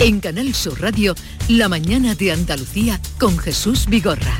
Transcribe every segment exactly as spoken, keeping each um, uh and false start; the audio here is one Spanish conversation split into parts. En Canal Sur Radio, La Mañana de Andalucía con Jesús Vigorra.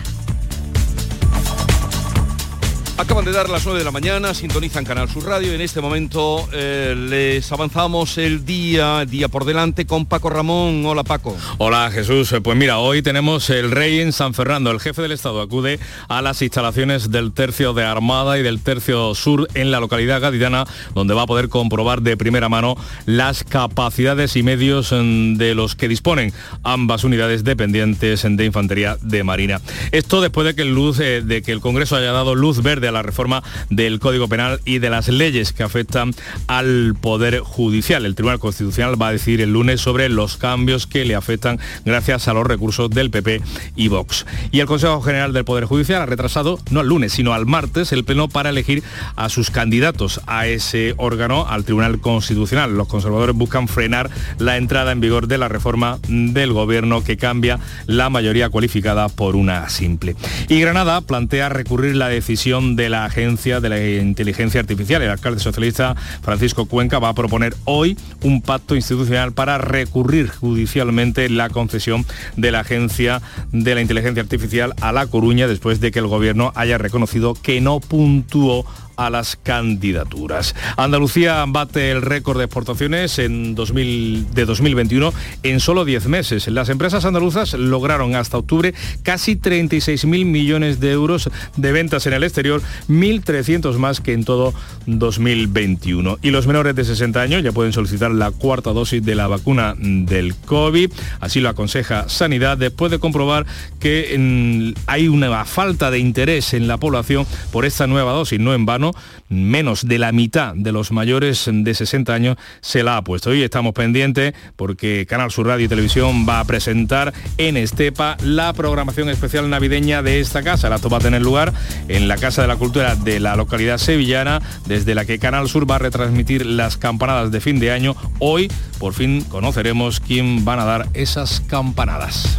Acaban de dar las nueve de la mañana, sintonizan Canal Sur Radio y en este momento eh, les avanzamos el día, día por delante con Paco Ramón. Hola, Paco. Hola, Jesús. Pues mira, hoy tenemos el rey en San Fernando. El jefe del Estado acude a las instalaciones del Tercio de Armada y del Tercio Sur en la localidad gaditana, donde va a poder comprobar de primera mano las capacidades y medios de los que disponen ambas unidades dependientes de Infantería de Marina. Esto después de que el, luz, eh, de que el Congreso haya dado luz verde a la reforma del Código Penal y de las leyes que afectan al Poder Judicial. El Tribunal Constitucional va a decidir el lunes sobre los cambios que le afectan gracias a los recursos del P P y Vox. Y el Consejo General del Poder Judicial ha retrasado, no al lunes, sino al martes, el pleno para elegir a sus candidatos a ese órgano, al Tribunal Constitucional. Los conservadores buscan frenar la entrada en vigor de la reforma del Gobierno que cambia la mayoría cualificada por una simple. Y Granada plantea recurrir la decisión de la Agencia de la Inteligencia Artificial. El alcalde socialista Francisco Cuenca va a proponer hoy un pacto institucional para recurrir judicialmente la concesión de la Agencia de la Inteligencia Artificial a La Coruña después de que el Gobierno haya reconocido que no puntuó a las candidaturas. Andalucía bate el récord de exportaciones en dos mil, de dos mil veintiuno en solo diez meses. Las empresas andaluzas lograron hasta octubre casi treinta y seis mil millones de euros de ventas en el exterior, mil trescientos más que en todo dos mil veintiuno. Y los menores de sesenta años ya pueden solicitar la cuarta dosis de la vacuna del COVID. Así lo aconseja Sanidad después de comprobar que en, hay una falta de interés en la población por esta nueva dosis. No en vano, menos de la mitad de los mayores de sesenta años se la ha puesto. Hoy estamos pendientes porque Canal Sur Radio y Televisión va a presentar en Estepa la programación especial navideña de esta casa. El acto va a tener lugar en la Casa de la Cultura de la localidad sevillana, desde la que Canal Sur va a retransmitir las campanadas de fin de año. Hoy, por fin, conoceremos quién van a dar esas campanadas.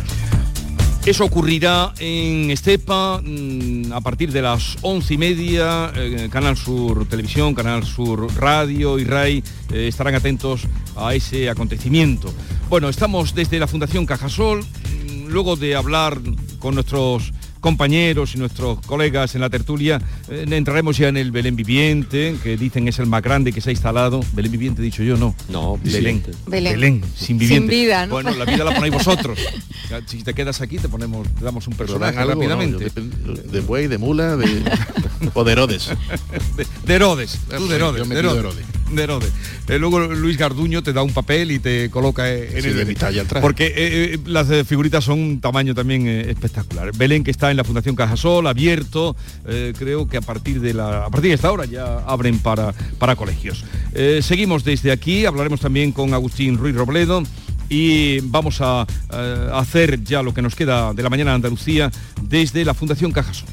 Eso ocurrirá en Estepa a partir de las once y media. Eh, Canal Sur Televisión, Canal Sur Radio y RAI eh, estarán atentos a ese acontecimiento. Bueno, estamos desde la Fundación Cajasol. Luego de hablar con nuestros compañeros y nuestros colegas en la tertulia, eh, entraremos ya en el Belén Viviente, que dicen es el más grande que se ha instalado. Belén Viviente, dicho yo, no. No, Belén. Belén. Belén, sin viviente. Sin vida, ¿no? Bueno, la vida la ponéis vosotros. Si te quedas aquí, te ponemos, te damos un personaje algo, rápidamente. No, de, de buey, de mula, de... o de Herodes. De, de Herodes, tú de Herodes, sí, de Herodes. Herodes. De Herodes. Eh, luego Luis Garduño te da un papel y te coloca en sí, el... Italia, el traje. Porque eh, eh, las figuritas son un tamaño también eh, espectacular. Belén, que está en la Fundación Cajasol, abierto, eh, creo que a partir de la a partir de esta hora ya abren para, para colegios. Eh, seguimos desde aquí, hablaremos también con Agustín Ruiz Robledo y vamos a, a hacer ya lo que nos queda de la mañana de Andalucía desde la Fundación Cajasol.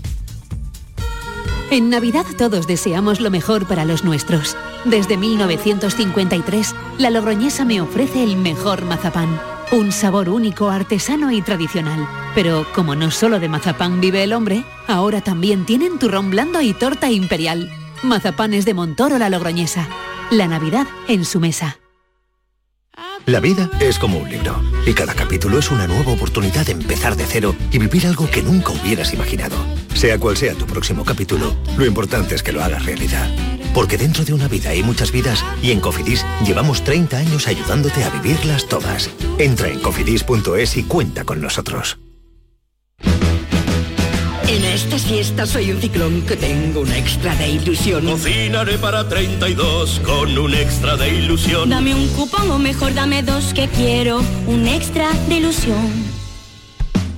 En Navidad todos deseamos lo mejor para los nuestros. Desde mil novecientos cincuenta y tres, La Logroñesa me ofrece el mejor mazapán. Un sabor único, artesano y tradicional. Pero como no solo de mazapán vive el hombre, ahora también tienen turrón blando y torta imperial. Mazapanes de Montoro La Logroñesa. La Navidad en su mesa. La vida es como un libro y cada capítulo es una nueva oportunidad de empezar de cero y vivir algo que nunca hubieras imaginado. Sea cual sea tu próximo capítulo, lo importante es que lo hagas realidad. Porque dentro de una vida hay muchas vidas y en Cofidis llevamos treinta años ayudándote a vivirlas todas. Entra en cofidis punto es y cuenta con nosotros. En esta siesta soy un ciclón que tengo un extra de ilusión. Cocinaré para treinta y dos con un extra de ilusión. Dame un cupón o mejor dame dos que quiero un extra de ilusión.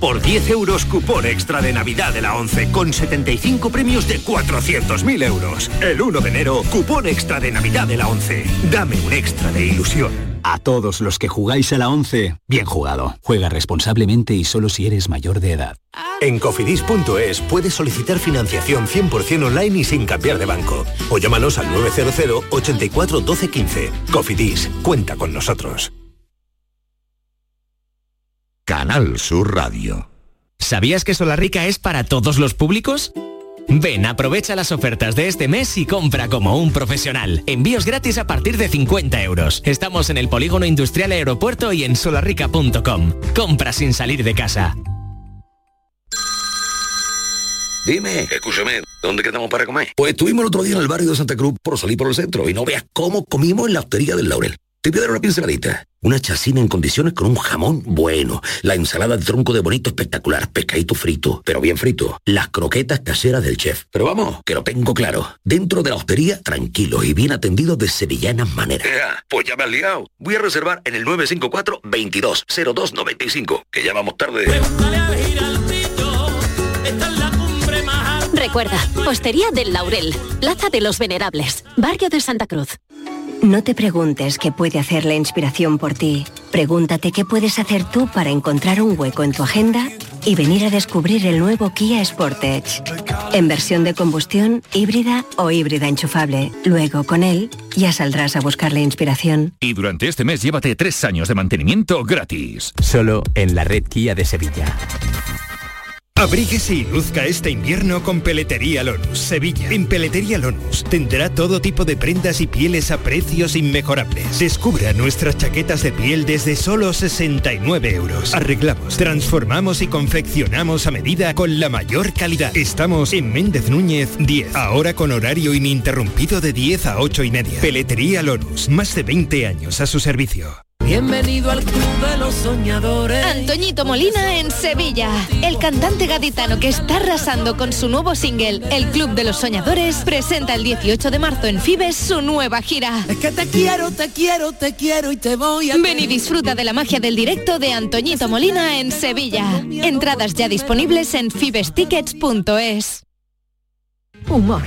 Por diez euros cupón extra de Navidad de la ONCE con setenta y cinco premios de cuatrocientos mil euros. El uno de enero cupón extra de Navidad de la ONCE. Dame un extra de ilusión. A todos los que jugáis a la ONCE, bien jugado. Juega responsablemente y solo si eres mayor de edad. En cofidis punto es puedes solicitar financiación cien por cien online y sin cambiar de banco. O llámanos al nueve cero cero, ochenta y cuatro, doce, quince. Cofidis, cuenta con nosotros. Canal Sur Radio. ¿Sabías que Solarrica es para todos los públicos? Ven, aprovecha las ofertas de este mes y compra como un profesional. Envíos gratis a partir de cincuenta euros. Estamos en el Polígono Industrial Aeropuerto y en solarrica punto com. Compra sin salir de casa. Dime, escúchame, ¿dónde quedamos para comer? Pues estuvimos el otro día en el barrio de Santa Cruz por salir por el centro y no veas cómo comimos en la hostería del Laurel. Te voy a dar una pinceladita. Una chacina en condiciones con un jamón bueno, la ensalada de tronco de bonito espectacular, pescadito frito, pero bien frito, las croquetas caseras del chef. Pero vamos, que lo tengo claro. Dentro de la hostería, tranquilos y bien atendidos de sevillanas maneras. Ea, pues ya me has liado. Voy a reservar en el nueve cinco cuatro, veintidós, cero dos noventa y cinco, que ya vamos tarde. Pregúntale al Giraldillo, esta es la... Recuerda, Hostería del Laurel, Plaza de los Venerables, Barrio de Santa Cruz. No te preguntes qué puede hacer la inspiración por ti. Pregúntate qué puedes hacer tú para encontrar un hueco en tu agenda y venir a descubrir el nuevo Kia Sportage. En versión de combustión, híbrida o híbrida enchufable. Luego, con él, ya saldrás a buscar la inspiración. Y durante este mes llévate tres años de mantenimiento gratis. Solo en la red Kia de Sevilla. Abríguese y luzca este invierno con Peletería Lonus, Sevilla. En Peletería Lonus tendrá todo tipo de prendas y pieles a precios inmejorables. Descubra nuestras chaquetas de piel desde solo sesenta y nueve euros. Arreglamos, transformamos y confeccionamos a medida con la mayor calidad. Estamos en Méndez Núñez diez, ahora con horario ininterrumpido de diez a ocho y media. Peletería Lonus, más de veinte años a su servicio. Bienvenido al Club de los Soñadores. Antoñito Molina en Sevilla. El cantante gaditano que está arrasando con su nuevo single, El Club de los Soñadores, presenta el dieciocho de marzo en Fibes su nueva gira. Es que te quiero, te quiero, te quiero y te voy a... Ven y disfruta de la magia del directo de Antoñito Molina en Sevilla. Entradas ya disponibles en fibes tickets punto es. Humor,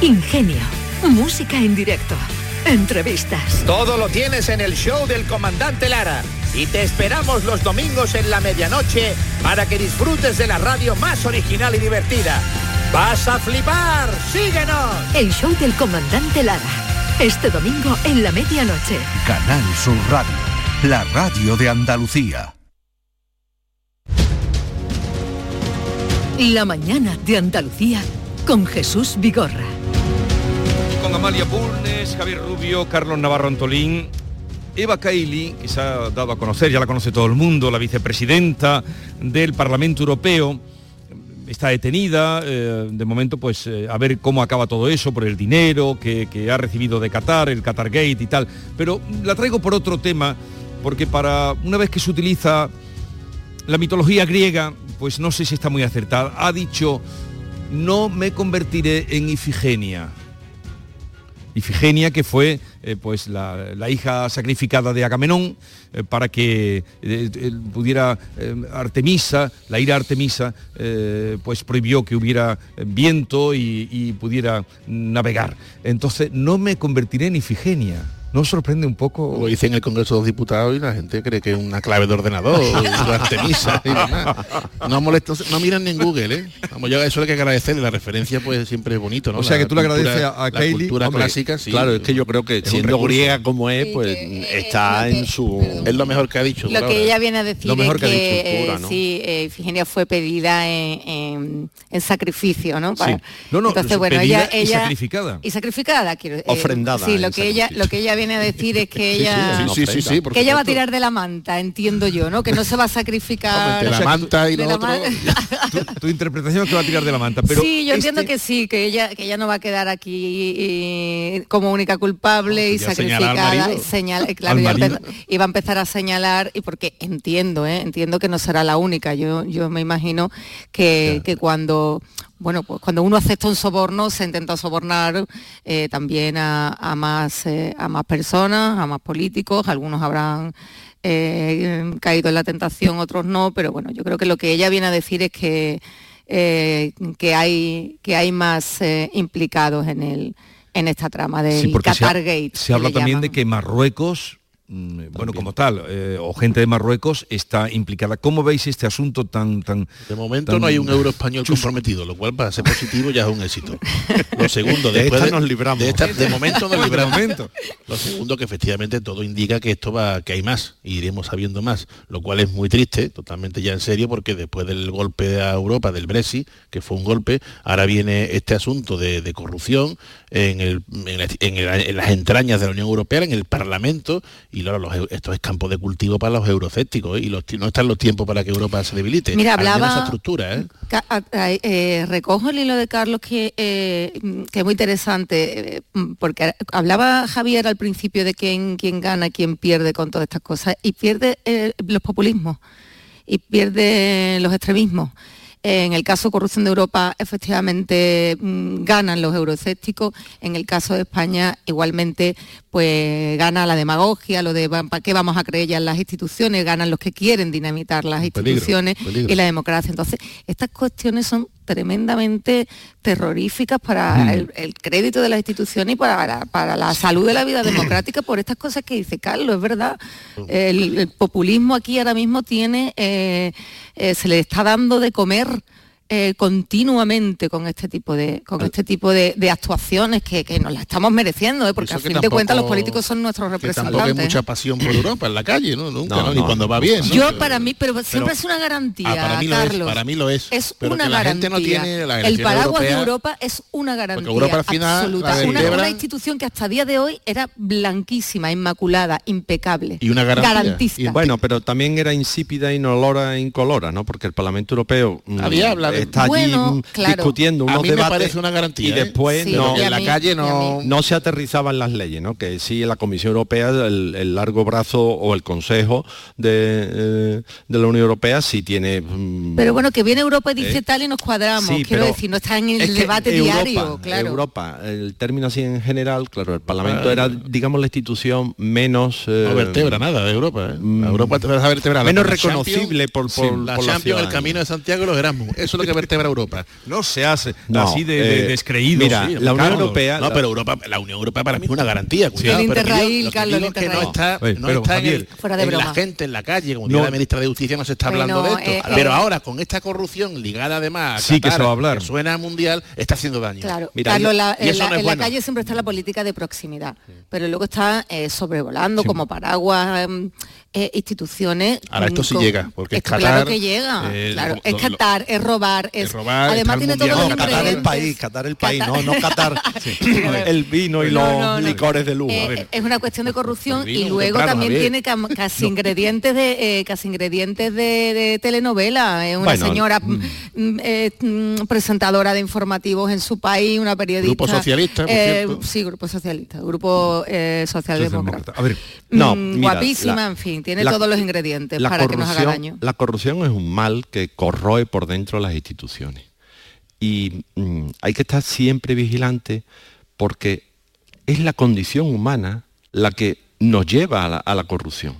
ingenio, música en directo, entrevistas. Todo lo tienes en el show del Comandante Lara. Y te esperamos los domingos en la medianoche para que disfrutes de la radio más original y divertida. ¡Vas a flipar! ¡Síguenos! El show del Comandante Lara. Este domingo en la medianoche. Canal Sur Radio. La radio de Andalucía. La mañana de Andalucía con Jesús Vigorra. Con Amalia Bulnes, Javier Rubio, Carlos Navarro Antolín, Eva Kaili, que se ha dado a conocer, ya la conoce todo el mundo, la vicepresidenta del Parlamento Europeo, está detenida, eh, de momento pues eh, a ver cómo acaba todo eso, por el dinero que, que ha recibido de Qatar, el Qatargate y tal, pero la traigo por otro tema, porque para una vez que se utiliza la mitología griega, pues no sé si está muy acertada. Ha dicho, no me convertiré en Ifigenia. Ifigenia, que fue eh, pues la, la hija sacrificada de Agamenón eh, para que eh, pudiera eh, Artemisa, la ira Artemisa, eh, pues prohibió que hubiera viento y, y pudiera navegar. Entonces, no me convertiré en Ifigenia. ¿No sorprende un poco? Lo hice en el Congreso de los Diputados y la gente cree que es una clave de ordenador, una Artemisa y demás. No molestos, no miran en Google, ¿eh? Vamos, yo eso hay que agradecerle, la referencia pues siempre es bonito, ¿no? O sea, que tú le agradeces a, a Kaili. La cultura, hombre, clásica, sí. Claro, es que yo creo que siendo griega como es, pues que, está que, en su... Perdón. Es lo mejor que ha dicho. Lo claro, que ella viene a decir lo mejor es que, que ha dicho, eh, pura, ¿no? Sí, Ifigenia eh, fue pedida en, en, en sacrificio, ¿no? Para, sí. No, no, entonces, bueno, ella, y ella, sacrificada. Y sacrificada, quiero eh, ofrendada. Sí, lo que ella, lo que ella viene a decir es que ella sí, sí, sí, sí, sí, que ella va a tirar de la manta, entiendo yo, ¿no? Que no se va a sacrificar de la manta y lo otro. Man... tu, tu interpretación es que va a tirar de la manta, pero sí, yo este... entiendo que sí, que ella que ella no va a quedar aquí y, y, como única culpable y sacrificada, y, señal, claro, y va a empezar a señalar, y porque entiendo, ¿eh? entiendo que no será la única. Yo yo me imagino que, claro. que cuando Bueno, pues cuando uno acepta un soborno, se intenta sobornar eh, también a, a, más, eh, a más personas, a más políticos. Algunos habrán eh, caído en la tentación, otros no, pero bueno, yo creo que lo que ella viene a decir es que, eh, que, hay, que hay más eh, implicados en, el, en esta trama del sí, Qatargate. Se, ha, se habla también llaman. de que Marruecos bueno, también, como tal, eh, o gente de Marruecos está implicada. ¿Cómo veis este asunto tan... tan de momento tan... no hay un euro español comprometido, lo cual para ser positivo ya es un éxito. Lo segundo, de después esta de, nos libramos. De, esta, de momento nos libramos. Lo segundo, que efectivamente todo indica que esto va, que hay más, y iremos sabiendo más, lo cual es muy triste, totalmente ya en serio, porque después del golpe a Europa, del Brexit, que fue un golpe, ahora viene este asunto de, de corrupción en, el, en, la, en, el, en las entrañas de la Unión Europea, en el Parlamento. Y claro, los, esto es campo de cultivo para los euroscépticos, ¿eh? Y los, no están los tiempos para que Europa se debilite. Mira, hablaba... esa estructura, ¿eh? Ca- a, a, eh, recojo el hilo de Carlos, que, eh, que es muy interesante, eh, porque hablaba Javier al principio de quién, quién gana, quién pierde con todas estas cosas, y pierde eh, los populismos, y pierde los extremismos. En el caso de corrupción de Europa, efectivamente, ganan los euroscépticos. En el caso de España, igualmente, pues gana la demagogia, lo de ¿para qué vamos a creer ya en las instituciones? Ganan los que quieren dinamitar las instituciones, peligro, peligro, y la democracia. Entonces, estas cuestiones son tremendamente terroríficas para mm. el, el crédito de las instituciones y para, para, para la salud de la vida democrática, por estas cosas que dice Carlos, es verdad. El, el populismo aquí ahora mismo tiene, eh, eh, se le está dando de comer eh, continuamente con este tipo de con este tipo de, de actuaciones que, que nos las estamos mereciendo, ¿eh? Porque a fin tampoco, de cuentas los políticos son nuestros representantes. Tampoco hay mucha pasión por Europa en la calle, ¿no? Nunca, no, ¿no? Ni no, cuando va bien. ¿No? Yo para mí, pero siempre pero, es una garantía, ah, para mí lo Carlos. Es, para mí lo es. Es pero una que la garantía. Gente no tiene la el paraguas europea, de Europa es una garantía Europa, al final, absoluta. Una, una institución que hasta día de hoy era blanquísima, inmaculada, impecable. Y una garantía. Garantista. Y, bueno, pero también era insípida, inolora, incolora, ¿no? Porque el Parlamento Europeo... Había hablado. Está allí, bueno, claro, discutiendo unos debates una garantía, y después sí, no, y en la mí, calle no, no se aterrizaban las leyes, ¿no? Que sí, la Comisión Europea, el, el largo brazo o el Consejo de, eh, de la Unión Europea sí tiene... Mmm, pero bueno, que viene Europa y dice eh, tal y nos cuadramos, sí, quiero decir, no está en el debate diario, Europa, claro. Europa, el término así en general, claro, el Parlamento ah, era, digamos, la institución menos... Eh, no vertebra nada de Europa, ¿eh? La Europa te vas a vertebrar. Menos reconocible por, por, sí, por la, por la Champions, el Camino de Santiago, los Erasmus, eso que vertebra Europa. No se hace no, así de, de eh, descreído. Mira, sí, la Unión claro, Europea... No, pero Europa, la Unión Europea para mí es una garantía. Cuidado, el Interrail, Carlos, el Interrail. No está, no, no pero, está Javier, en, el, fuera de en la gente, en la calle, como no, la ministra de Justicia no se está hablando no, de esto. Eh, pero eh, ahora, con esta corrupción ligada además a sí, Qatar, que, se va a hablar. Que suena mundial, está haciendo daño. Claro, mira, Carlos, y, la, y en, la, no en bueno. la calle siempre está la política de proximidad, sí, pero luego está eh, sobrevolando sí, como paraguas... Eh, Eh, instituciones... Ahora esto sí con, llega, porque es Qatar... Claro que llega, eh, claro, es Qatar, es robar, es... es robar, además tiene mundial, todo no, Qatar el país, Qatar el país, Qatar. no, no Qatar, sí, el vino y no, los no, no, licores de lujo. Eh, es una cuestión de corrupción vino, y luego temprano, también tiene cam- casi, no. ingredientes de, eh, casi ingredientes de, de telenovela, eh, una bueno, señora mm. m- eh, presentadora de informativos en su país, una periodista... Grupo socialista, por eh, cierto. Sí, grupo socialista, grupo eh, socialdemócrata. A ver, no, mm, mira, guapísima, la, en fin. Tiene la, todos los ingredientes para que nos haga daño. La corrupción es un mal que corroe por dentro las instituciones. Y mmm, hay que estar siempre vigilante porque es la condición humana la que nos lleva a la, a la corrupción.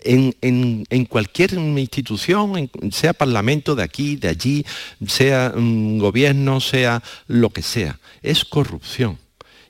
En, en, en cualquier institución, en, sea parlamento de aquí, de allí, sea mmm, gobierno, sea lo que sea, es corrupción.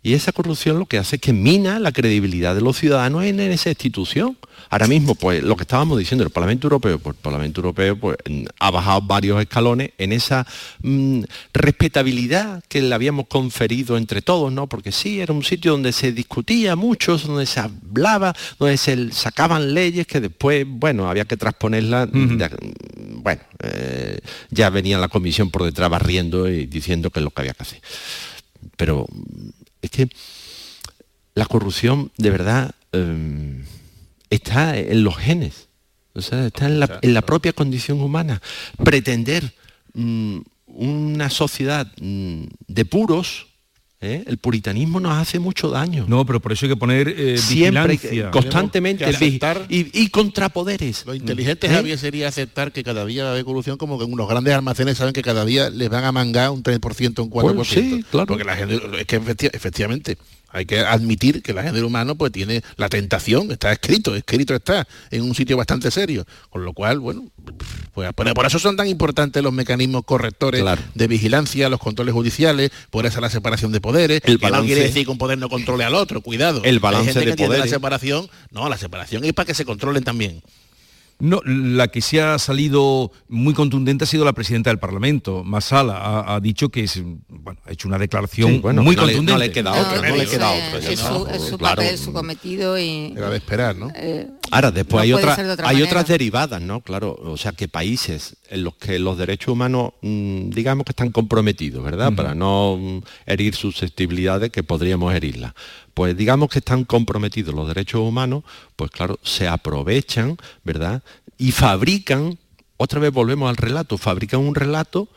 Y esa corrupción lo que hace es que mina la credibilidad de los ciudadanos en, en esa institución. Ahora mismo, pues, lo que estábamos diciendo, el Parlamento Europeo, pues, el Parlamento Europeo pues, ha bajado varios escalones en esa mmm, respetabilidad que le habíamos conferido entre todos, ¿no? Porque sí, era un sitio donde se discutía mucho, donde se hablaba, donde se sacaban leyes que después, bueno, había que transponerlas. Uh-huh. De, bueno, eh, ya venía la comisión por detrás barriendo y diciendo que es lo que había que hacer. Pero... es que la corrupción, de verdad, eh, está en los genes, o sea, está en la, en la propia condición humana. Pretender mm, una sociedad mm, de puros, ¿eh? El puritanismo nos hace mucho daño. No, pero por eso hay que poner eh, siempre, vigilancia. Constantemente, aceptar, y, y contrapoderes. Lo inteligente, ¿eh? Javier, sería aceptar que cada día la corrupción, como que unos grandes almacenes saben que cada día les van a mangar un tres por ciento, un cuatro por ciento. Bueno, sí, claro. Porque la gente, es que efecti- efectivamente... hay que admitir que el género humano pues tiene la tentación, está escrito, escrito está, en un sitio bastante serio. Con lo cual, bueno, Pues por eso son tan importantes los mecanismos correctores, claro, de vigilancia, los controles judiciales, por eso la separación de poderes. El balance, no quiere decir que un poder no controle al otro, cuidado. El balance hay gente de que poderes. La separación, no, la separación es para que se controlen también. No, la que se ha salido muy contundente ha sido la presidenta del Parlamento, Masala, ha, ha dicho que es, bueno, ha hecho una declaración, sí, bueno, muy no contundente. Le, no le queda otro, no, no le queda otro. Es su, es su claro, papel, su cometido y... Debe de esperar, ¿no? Eh, Ahora, después no hay, otra, de otra hay otras derivadas, ¿no? Claro, o sea, que países en los que los derechos humanos, digamos que están comprometidos, ¿verdad? Uh-huh. Para no herir susceptibilidades que podríamos herirlas. Pues digamos que están comprometidos los derechos humanos, pues claro, se aprovechan, ¿verdad? Y fabrican, otra vez volvemos al relato, fabrican un relato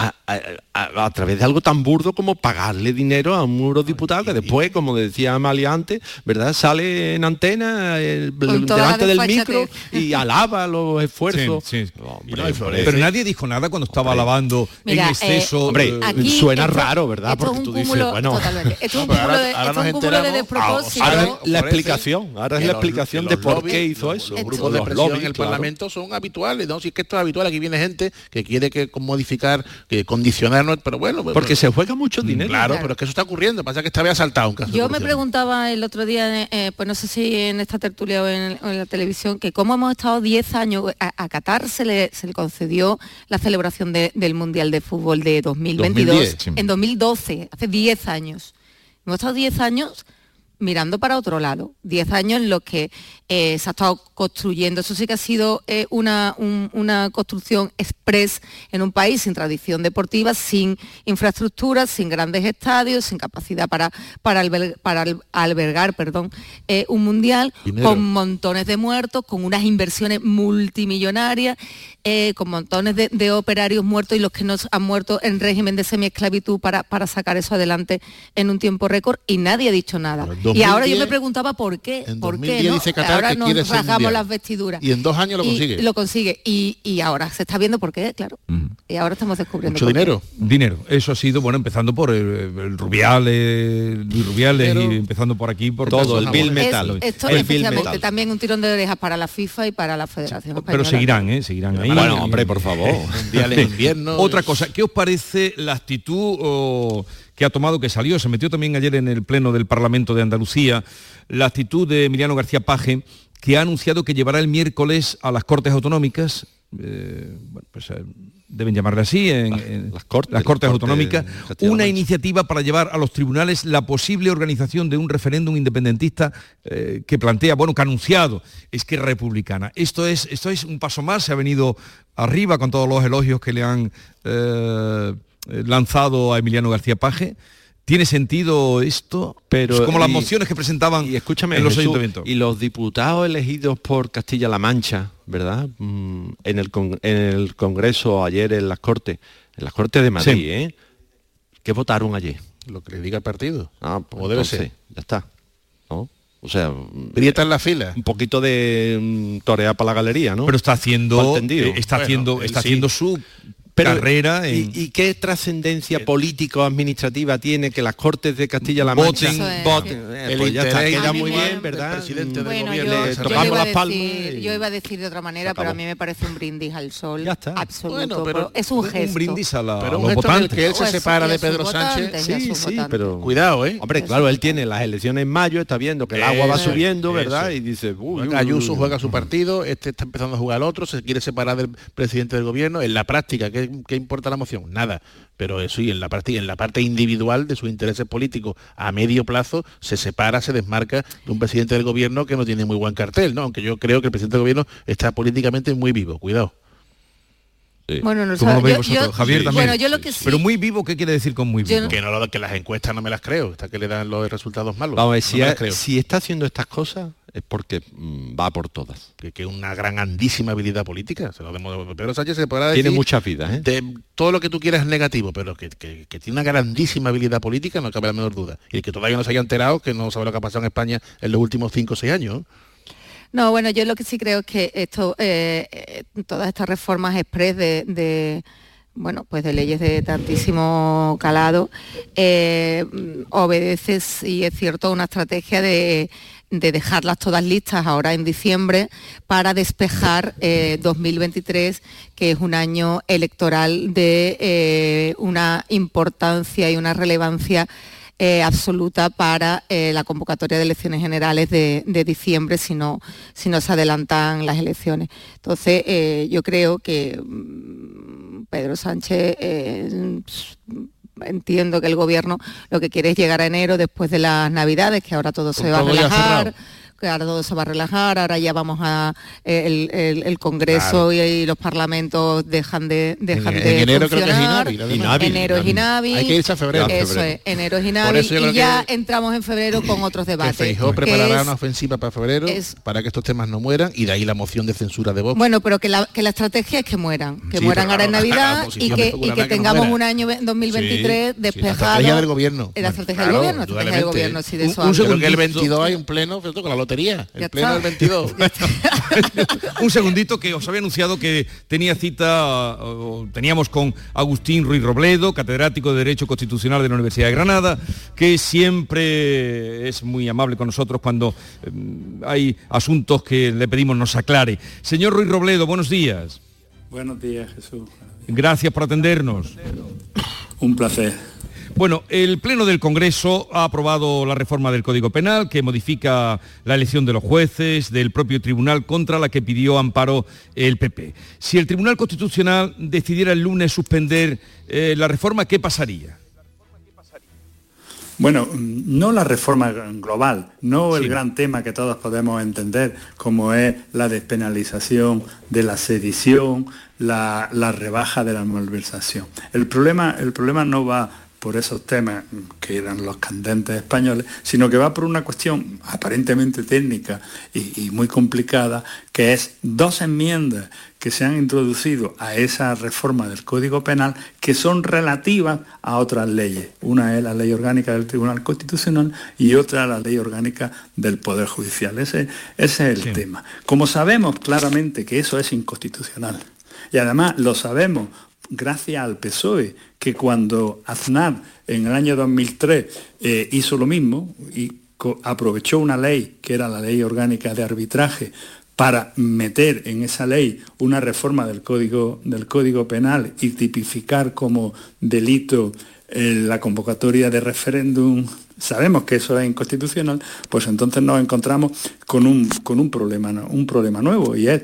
a, a, a, a través de algo tan burdo como pagarle dinero a un eurodiputado que después, como decía Amalia antes, ¿verdad?, sale en antena el, delante del micro y alaba los esfuerzos. Sí, sí. Hombre, no, hombre, pero nadie dijo nada cuando estaba hombre. alabando Mira, en exceso. Eh, hombre, aquí suena esto, raro, ¿verdad? Porque tú dices, bueno... Esto es un cúmulo de, ahora, ahora un de despropósito. Ahora es la explicación, ahora es la explicación de por qué hizo eso. Los grupos de presión en el Parlamento son habituales, ¿no? Si es que esto es habitual, aquí viene gente que quiere que modificar... que condicionarnos, pero bueno... Porque pero, se juega mucho dinero. Claro, claro, pero es que eso está ocurriendo, pasa que esta vez ha saltado un caso. Yo me preguntaba el otro día, eh, pues no sé si en esta tertulia o en, o en la televisión, que cómo hemos estado diez años, a, a Qatar se le, se le concedió la celebración de, del Mundial de Fútbol de dos mil veintidós, dos mil diez, en dos mil doce, hace diez años. Hemos estado diez años... mirando para otro lado, diez años en los que eh, se ha estado construyendo, eso sí que ha sido eh, una, un, una construcción express en un país sin tradición deportiva, sin infraestructuras, sin grandes estadios, sin capacidad para, para, albergar, para albergar perdón, eh, un mundial, Dinero. con montones de muertos, con unas inversiones multimillonarias, eh, con montones de, de operarios muertos y los que nos han muerto en régimen de semiesclavitud para, para sacar eso adelante en un tiempo récord, y nadie ha dicho nada. dos mil diez, y ahora yo me preguntaba por qué, en por qué, ¿no? Dice Qatar ahora que nos rasgamos las vestiduras. Y en dos años lo consigue. Lo consigue. Y, y ahora se está viendo por qué, claro. Mm. Y ahora estamos descubriendo. Mucho dinero. Qué. Dinero. Eso ha sido, bueno, empezando por el, el Rubiales, Luis Rubiales, pero, y empezando por aquí, por todo, todo el Bill Metal. Es, esto el Bill Metal. También un tirón de orejas para la FIFA y para la Federación Española. Pero seguirán, ¿eh? Seguirán ahí. Bueno, hombre, por favor. Mundiales, invierno. Otra cosa, ¿qué os parece la actitud o... que ha tomado, que salió, se metió también ayer en el Pleno del Parlamento de Andalucía, la actitud de Emiliano García Paje, que ha anunciado que llevará el miércoles a las Cortes Autonómicas, eh, bueno, pues deben llamarle así, en, las, en, las Cortes, las cortes las Autonómicas, cortes, una iniciativa para llevar a los tribunales la posible organización de un referéndum independentista eh, que plantea, bueno, que ha anunciado, es que republicana. Esto es, esto es un paso más, se ha venido arriba con todos los elogios que le han... Eh, lanzado a Emiliano García Paje. ¿Tiene sentido esto? Pero es como y, las mociones que presentaban y escúchame, en los Jesús, ayuntamientos. Y los diputados elegidos por Castilla-La Mancha, ¿verdad? Mm, en, el con, en el Congreso ayer en las Cortes, en las Cortes de Madrid, sí. ¿eh? ¿Qué votaron ayer? Lo que le diga el partido. Ah, pues o debe entonces, ser. Ya está. ¿No? O sea, grieta en la fila. Un poquito de um, torea para la galería, ¿no? Pero está haciendo, eh, está bueno, haciendo, está sí. haciendo su... Pero, carrera en... ¿Y, y qué trascendencia política o administrativa tiene que las Cortes de Castilla-La Mancha voten? voten. Eh, pues ya está, queda muy bien, ¿verdad? Presidente bueno, del gobierno, yo, yo, iba las decir, palmas y... yo iba a decir de otra manera, pero a mí me parece un brindis al sol. Ya está. Absoluto. Bueno, pero es un gesto. Un brindis a la, pero un gesto en el que él se separa su, de Pedro Sánchez. Sí, sí, pero... Cuidado, ¿eh? Hombre, claro, él tiene las elecciones en mayo, está viendo que el agua va subiendo, ¿verdad? Y dice... Ayuso juega su partido, este está empezando a jugar al otro, se quiere separar del presidente del gobierno. En la práctica, ¿qué ¿Qué importa la moción? Nada. Pero eso y en la parte, en la parte individual de sus intereses políticos a medio plazo se separa, se desmarca de un presidente del gobierno que no tiene muy buen cartel, ¿no? Aunque yo creo que el presidente del gobierno está políticamente muy vivo. Cuidado. Sí. Bueno, no lo veis vosotros, yo, Javier sí, también. Bueno, yo lo que sí. Pero muy vivo, ¿qué quiere decir con muy vivo? No. Que, no lo, que las encuestas no me las creo, hasta que le dan los resultados malos. Vamos a ver, no si, a, si está haciendo estas cosas es porque mmm, va por todas. Que es una gran, andísima habilidad política. Se lo demos, Pedro Sánchez se podrá decir... Tiene muchas vidas, ¿eh? De, todo lo que tú quieras es negativo, pero que, que, que tiene una grandísima habilidad política, no cabe la menor duda. Y el que todavía no se haya enterado, que no sabe lo que ha pasado en España en los últimos cinco o seis años... No, bueno, yo lo que sí creo es que esto, eh, eh, todas estas reformas express de, de, bueno, pues de leyes de tantísimo calado, eh, obedece, y es cierto, a una estrategia de de dejarlas todas listas ahora en diciembre para despejar eh, dos mil veintitrés, que es un año electoral de eh, una importancia y una relevancia eh, absoluta para eh, la convocatoria de elecciones generales de, de diciembre si no, si no se adelantan las elecciones. Entonces, eh, yo creo que Pedro Sánchez... Eh, entiendo que el gobierno lo que quiere es llegar a enero, después de las Navidades, que ahora todo se va a relajar, que ahora todo se va a relajar, ahora ya vamos a el, el, el Congreso claro. y, y los parlamentos dejan de dejan en, de en enero funcionar. Creo que es inhábil. Enero es inhábil. Hay que irse a febrero. Eso febrero. es, enero es inhábil y ya que, entramos en febrero con otros debates. Que Feijóo preparará es, una ofensiva para febrero es, para que estos temas no mueran, y de ahí la moción de censura de Vox. Bueno, pero que la, que la estrategia es que mueran, que sí, mueran ahora en Navidad y que, y que, que tengamos no un año dos mil veintitrés sí, despejado. Sí, la estrategia del gobierno. La estrategia del gobierno, la estrategia del gobierno, sí, de eso. Un segundo, que el veintidós hay un pleno con la lotería, el pleno del veintidós. Un segundito, que os había anunciado que tenía cita, o teníamos, con Agustín Ruiz Robledo, catedrático de Derecho Constitucional de la Universidad de Granada, que siempre es muy amable con nosotros cuando eh, hay asuntos que le pedimos nos aclare. Señor Ruiz Robledo, buenos días. Buenos días, Jesús. Gracias por atendernos. Un placer. Bueno, el Pleno del Congreso ha aprobado la reforma del Código Penal, que modifica la elección de los jueces, del propio tribunal, contra la que pidió amparo el P P. Si el Tribunal Constitucional decidiera el lunes suspender eh, la reforma, ¿qué pasaría? Bueno, no la reforma global, no el sí. gran tema que todos podemos entender, como es la despenalización de la sedición, la, la rebaja de la malversación. El problema, el problema no va por esos temas que eran los candentes españoles, sino que va por una cuestión aparentemente técnica y, y muy complicada, que es dos enmiendas que se han introducido a esa reforma del Código Penal, que son relativas a otras leyes. Una es la ley orgánica del Tribunal Constitucional y otra la ley orgánica del Poder Judicial. Ese, ese es el sí. tema. Como sabemos claramente que eso es inconstitucional, y además lo sabemos gracias al P S O E, que cuando Aznar en el año dos mil tres eh, hizo lo mismo y co- aprovechó una ley que era la ley orgánica de arbitraje para meter en esa ley una reforma del Código, del Código Penal y tipificar como delito eh, la convocatoria de referéndum, sabemos que eso es inconstitucional, pues entonces nos encontramos con un, con un, problema, un problema nuevo, y es...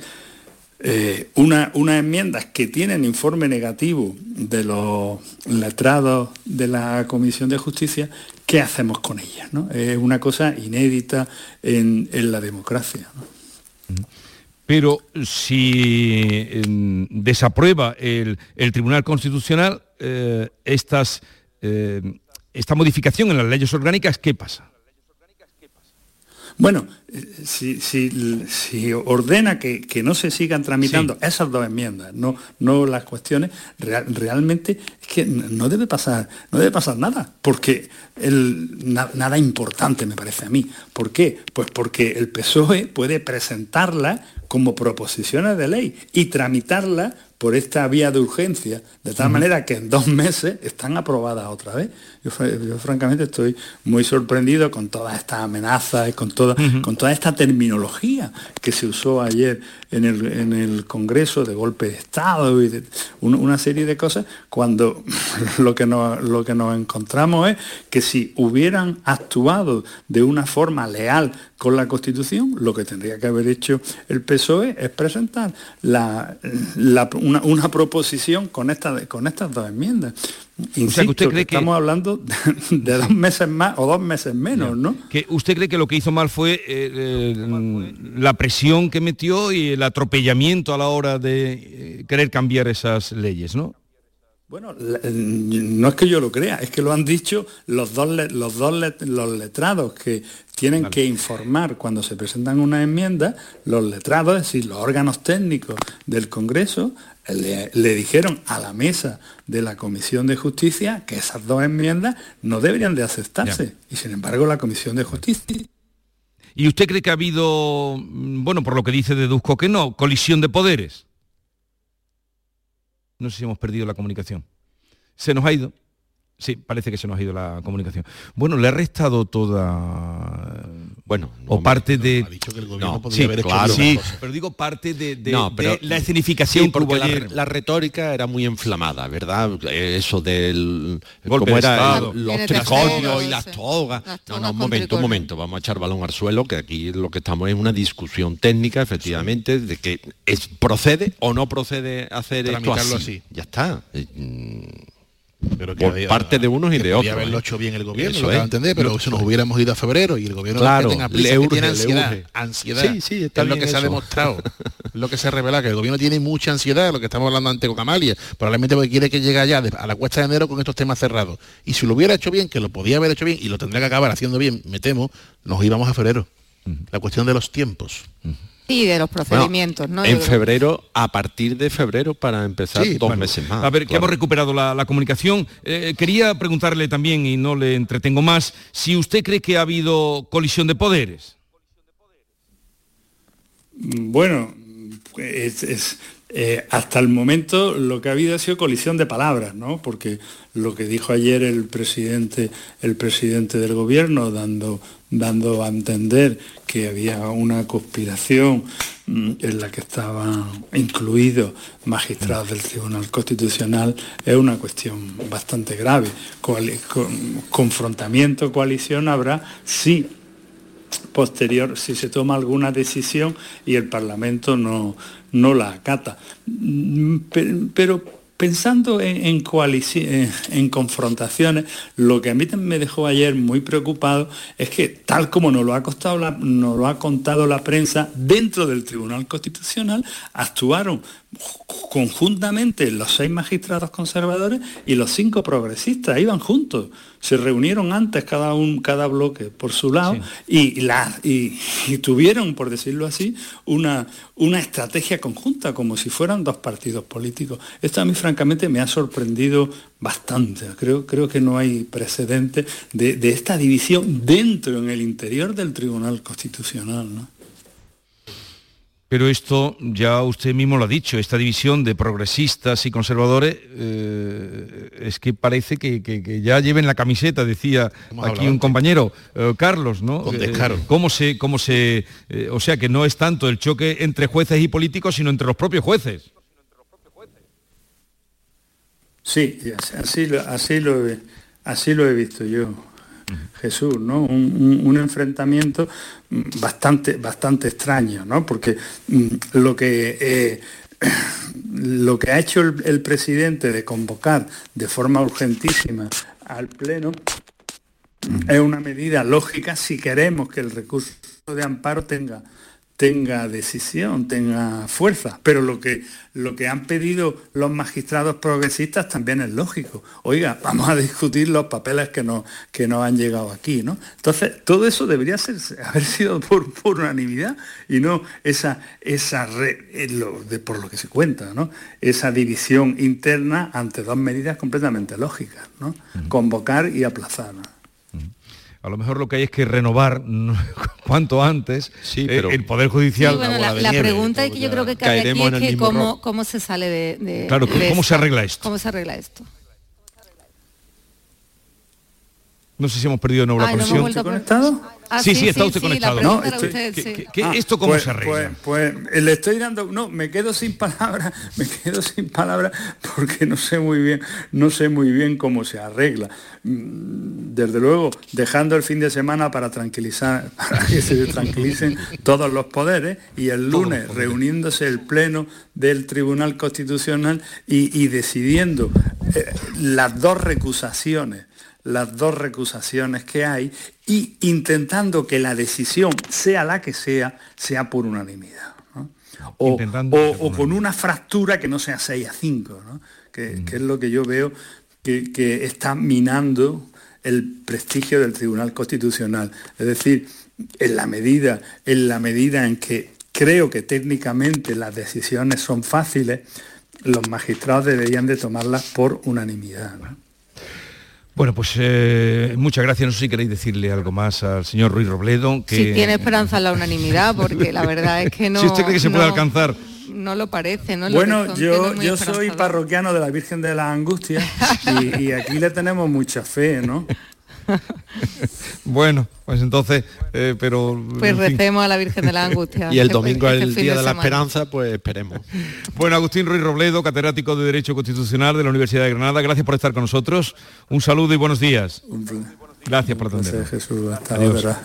Eh, una, unas enmiendas que tienen informe negativo de los letrados de la Comisión de Justicia. ¿Qué hacemos con ellas? ¿no? Es una cosa inédita en, en la democracia, ¿no? Pero si eh, desaprueba el, el Tribunal Constitucional eh, estas, eh, esta modificación en las leyes orgánicas, ¿qué pasa? Bueno, si, si, si ordena que, que no se sigan tramitando sí. esas dos enmiendas, no, no las cuestiones, real, realmente es que no debe pasar, no debe pasar nada, porque el, na, nada importante me parece a mí. ¿Por qué? Pues porque el P S O E puede presentarla como proposiciones de ley y tramitarla por esta vía de urgencia, de tal manera que en dos meses están aprobadas otra vez. Yo, yo francamente estoy muy sorprendido con todas estas amenazas y con toda, uh-huh. con toda esta terminología que se usó ayer en el, en el Congreso, de golpe de Estado y de, un, una serie de cosas, cuando lo que, nos, lo que nos encontramos es que si hubieran actuado de una forma leal con la Constitución, lo que tendría que haber hecho el P S O E es presentar la, la, una, una proposición con, esta, con estas dos enmiendas. Insisto, o sea, que usted cree que estamos que... hablando de, de dos meses más o dos meses menos, ¿no? Que usted cree que lo que hizo mal fue eh, eh, la presión que metió y el atropellamiento a la hora de eh, querer cambiar esas leyes, ¿no? Bueno, no es que yo lo crea, es que lo han dicho los dos, los dos los letrados que tienen vale. que informar cuando se presentan una enmienda, los letrados, es decir, los órganos técnicos del Congreso, le, le dijeron a la mesa de la Comisión de Justicia que esas dos enmiendas no deberían de aceptarse, ya. y sin embargo la Comisión de Justicia... ¿Y usted cree que ha habido, bueno, por lo que dice, deduzco que no, colisión de poderes? No sé si hemos perdido la comunicación. Se nos ha ido. Sí, parece que se nos ha ido la comunicación. Bueno, le ha restado toda Bueno, o no, parte no, de ha dicho que el gobierno no, podría sí, haber hecho claro, sí, pero digo parte de, de, no, pero, de la escenificación sí, porque la, la retórica era muy enflamada, ¿verdad? Eso del golpe de Estado, el, los triconios y las togas. Las togas no, no, un momento, tricornio. un momento, vamos a echar balón al suelo, que aquí lo que estamos es una discusión técnica, efectivamente, sí. de que es, procede o no procede hacer esto así. así. Ya está. Pero que por había, parte de unos y de otros. Haberlo hecho bien el gobierno, eso lo es. A entender, pero no, si nos hubiéramos ido a febrero y el gobierno claro, que tenga prisa, le urge, que tiene ansiedad, le urge. ansiedad. Sí, sí, está es lo que eso. se ha demostrado, es lo que se revela, que el gobierno tiene mucha ansiedad, lo que estamos hablando ante Cocamalia, probablemente porque quiere que llegue allá a la cuesta de enero con estos temas cerrados. Y si lo hubiera hecho bien, que lo podía haber hecho bien y lo tendría que acabar haciendo bien, me temo, nos íbamos a febrero. Uh-huh. La cuestión de los tiempos. Uh-huh. Sí, de los procedimientos, bueno, ¿no? En febrero, a partir de febrero, para empezar sí, dos bueno, meses más. A ver, claro. que hemos recuperado la, la comunicación. Eh, quería preguntarle también, y no le entretengo más, si usted cree que ha habido colisión de poderes. Bueno, es, es, eh, hasta el momento lo que ha habido ha sido colisión de palabras, ¿no? Porque lo que dijo ayer el presidente, el presidente del gobierno, dando... dando a entender que había una conspiración en la que estaban incluidos magistrados del Tribunal Constitucional, es una cuestión bastante grave. Coali- con- confrontamiento, coalición habrá sí. posterior, si se toma alguna decisión y el Parlamento no, no la acata. Pero... Pensando en, en, coalici- en, en confrontaciones, lo que a mí me dejó ayer muy preocupado es que, tal como nos lo ha, costado la, nos lo ha contado la prensa, dentro del Tribunal Constitucional actuaron conjuntamente los seis magistrados conservadores y los cinco progresistas, iban juntos, se reunieron antes cada, un, cada bloque por su lado sí. y, la, y, y tuvieron, por decirlo así, una, una estrategia conjunta, como si fueran dos partidos políticos. Esto a mí francamente me ha sorprendido bastante, creo, creo que no hay precedente de, de esta división dentro, en el interior del Tribunal Constitucional, ¿no? Pero esto, ya usted mismo lo ha dicho, esta división de progresistas y conservadores, eh, es que parece que, que, que ya lleven la camiseta, decía Hemos aquí un compañero, eh, Carlos, ¿no? Eh, ¿Cómo se, cómo se, eh, o sea, que no es tanto el choque entre jueces y políticos, sino entre los propios jueces. Sí, así, así, lo, así lo he visto yo. Jesús, ¿no? Un, un, un enfrentamiento bastante, bastante extraño, ¿no? Porque lo que, eh, lo que ha hecho el, el presidente de convocar de forma urgentísima al Pleno es una medida lógica si queremos que el recurso de amparo tenga, tenga decisión, tenga fuerza. Pero lo que, lo que han pedido los magistrados progresistas también es lógico. Oiga, vamos a discutir los papeles que nos, que nos han llegado aquí, ¿no? Entonces, todo eso debería ser, haber sido por, por unanimidad y no esa, esa re, eh, lo, de, por lo que se cuenta, ¿no? Esa división interna ante dos medidas completamente lógicas, ¿no? Uh-huh. Convocar y aplazar, ¿no? A lo mejor lo que hay es que renovar cuanto antes sí, pero... el Poder Judicial. Sí, bueno, la, la, la nieve, pregunta que yo creo que cabe aquí es que cómo, cómo se sale de, de Claro, de ¿cómo esto? se arregla esto? ¿Cómo se arregla esto? No sé si hemos perdido una conexión. ¿No ¿Está conectado? Ah, sí, sí, sí, está usted sí, conectado. No, estoy, usted, ¿qué, sí. ¿qué, qué, ah, ¿Esto cómo pues, se arregla? Pues, pues le estoy dando... No, me quedo sin palabras, me quedo sin palabras porque no sé muy bien, no sé muy bien cómo se arregla. Desde luego, dejando el fin de semana para tranquilizar, para que se tranquilicen todos los poderes y el lunes reuniéndose el Pleno del Tribunal Constitucional y, y decidiendo eh, las dos recusaciones. las dos recusaciones que hay y intentando que la decisión, sea la que sea, sea por unanimidad, ¿no? O, o, o con una fractura que no sea seis a cinco, ¿no? Que, mm. que es lo que yo veo que, que está minando el prestigio del Tribunal Constitucional. Es decir, en la medida en, la medida en que creo que técnicamente las decisiones son fáciles, los magistrados deberían de tomarlas por unanimidad, ¿no? Bueno, pues eh, muchas gracias. No sé si queréis decirle algo más al señor Ruiz Robledo. Que... Si tiene esperanza en la unanimidad, porque la verdad es que no... Si usted cree que se puede no, alcanzar... No lo parece, ¿no? Lo bueno, yo, yo soy parroquiano de la Virgen de la Angustia y, y aquí le tenemos mucha fe, ¿no? Bueno, pues entonces, eh, pero... Pues recemos a la Virgen de la Angustia. Y el domingo es el Día de la Esperanza, pues esperemos. Bueno, Agustín Ruiz Robledo, catedrático de Derecho Constitucional de la Universidad de Granada, gracias por estar con nosotros. Un saludo y buenos días. Un Gracias por atender. Jesús, hasta ahora.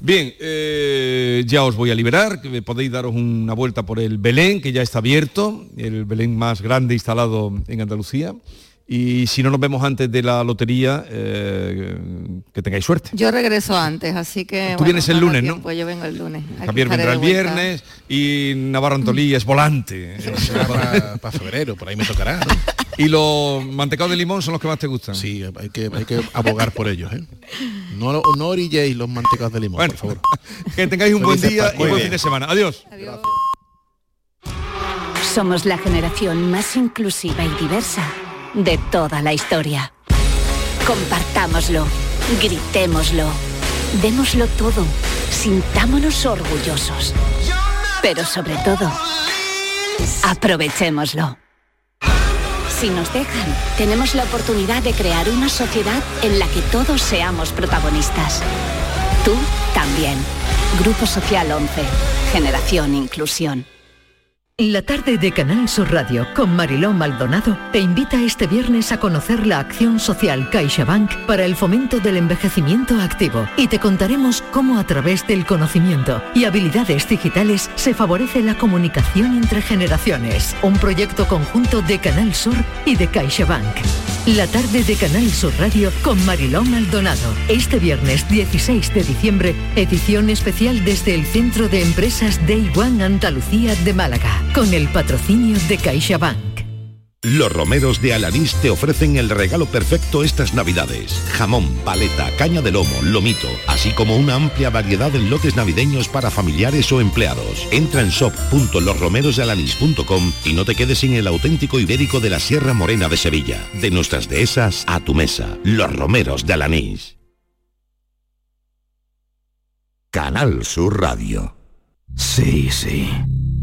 Bien, eh, ya os voy a liberar, que podéis daros una vuelta por el Belén, que ya está abierto, el Belén más grande instalado en Andalucía. Y si no nos vemos antes de la lotería, eh, que tengáis suerte. Yo regreso antes, así que... Tú bueno, vienes el lunes, tiempo, ¿no? Yo vengo el lunes. Javier vendrá el viernes y Navarro Antolí es volante. Para, para febrero, por ahí me tocará, ¿no? ¿Y los mantecados de limón son los que más te gustan? Sí, hay que, hay que abogar por ellos, ¿eh? No, no orilléis los mantecados de limón, bueno, por favor. Que tengáis un buen día y buen fin de semana. Adiós. Adiós. Somos la generación más inclusiva y diversa de toda la historia. Compartámoslo, gritémoslo, démoslo todo, sintámonos orgullosos, pero sobre todo, aprovechémoslo. Si nos dejan, tenemos la oportunidad de crear una sociedad en la que todos seamos protagonistas. Tú también. Grupo Social ONCE. Generación Inclusión. La tarde de Canal Sur Radio con Mariló Maldonado te invita este viernes a conocer la acción social CaixaBank para el fomento del envejecimiento activo y te contaremos cómo a través del conocimiento y habilidades digitales se favorece la comunicación entre generaciones. Un proyecto conjunto de Canal Sur y de CaixaBank. La tarde de Canal Sur Radio con Mariló Maldonado. Este viernes dieciséis de diciembre, edición especial desde el Centro de Empresas Day One Andalucía de Málaga, con el patrocinio de CaixaBank. Los romeros de Alanís te ofrecen el regalo perfecto estas Navidades. Jamón, paleta, caña de lomo, lomito, así como una amplia variedad de lotes navideños para familiares o empleados. Entra en shop punto los romeros de alanís punto com y no te quedes sin el auténtico ibérico de la Sierra Morena de Sevilla. De nuestras dehesas a tu mesa. Los romeros de Alanís. Canal Sur Radio. Sí, sí.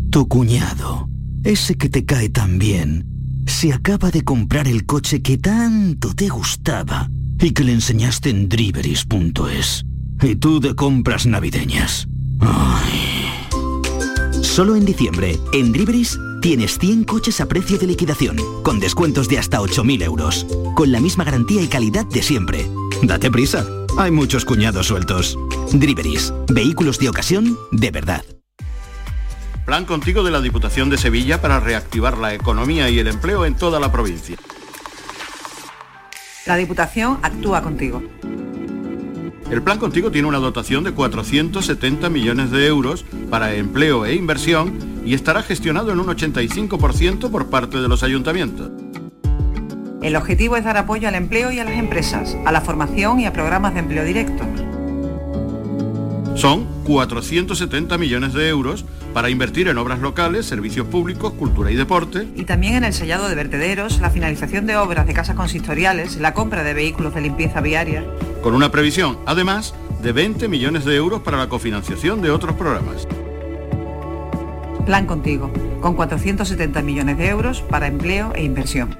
Tu cuñado, ese que te cae tan bien, se acaba de comprar el coche que tanto te gustaba y que le enseñaste en driveris punto es. Y tú de compras navideñas. Ay. Solo en diciembre, en Driveris, tienes cien coches a precio de liquidación, con descuentos de hasta ocho mil euros, con la misma garantía y calidad de siempre. Date prisa, hay muchos cuñados sueltos. Driveris, vehículos de ocasión de verdad. Plan Contigo de la Diputación de Sevilla para reactivar la economía y el empleo en toda la provincia. La Diputación actúa contigo. El Plan Contigo tiene una dotación de cuatrocientos setenta millones de euros para empleo e inversión y estará gestionado en un ochenta y cinco por ciento por parte de los ayuntamientos. El objetivo es dar apoyo al empleo y a las empresas, a la formación y a programas de empleo directo. Son cuatrocientos setenta millones de euros para invertir en obras locales, servicios públicos, cultura y deporte. Y también en el sellado de vertederos, la finalización de obras de casas consistoriales, la compra de vehículos de limpieza viaria. Con una previsión, además, de veinte millones de euros para la cofinanciación de otros programas. Plan Contigo, con cuatrocientos setenta millones de euros para empleo e inversión.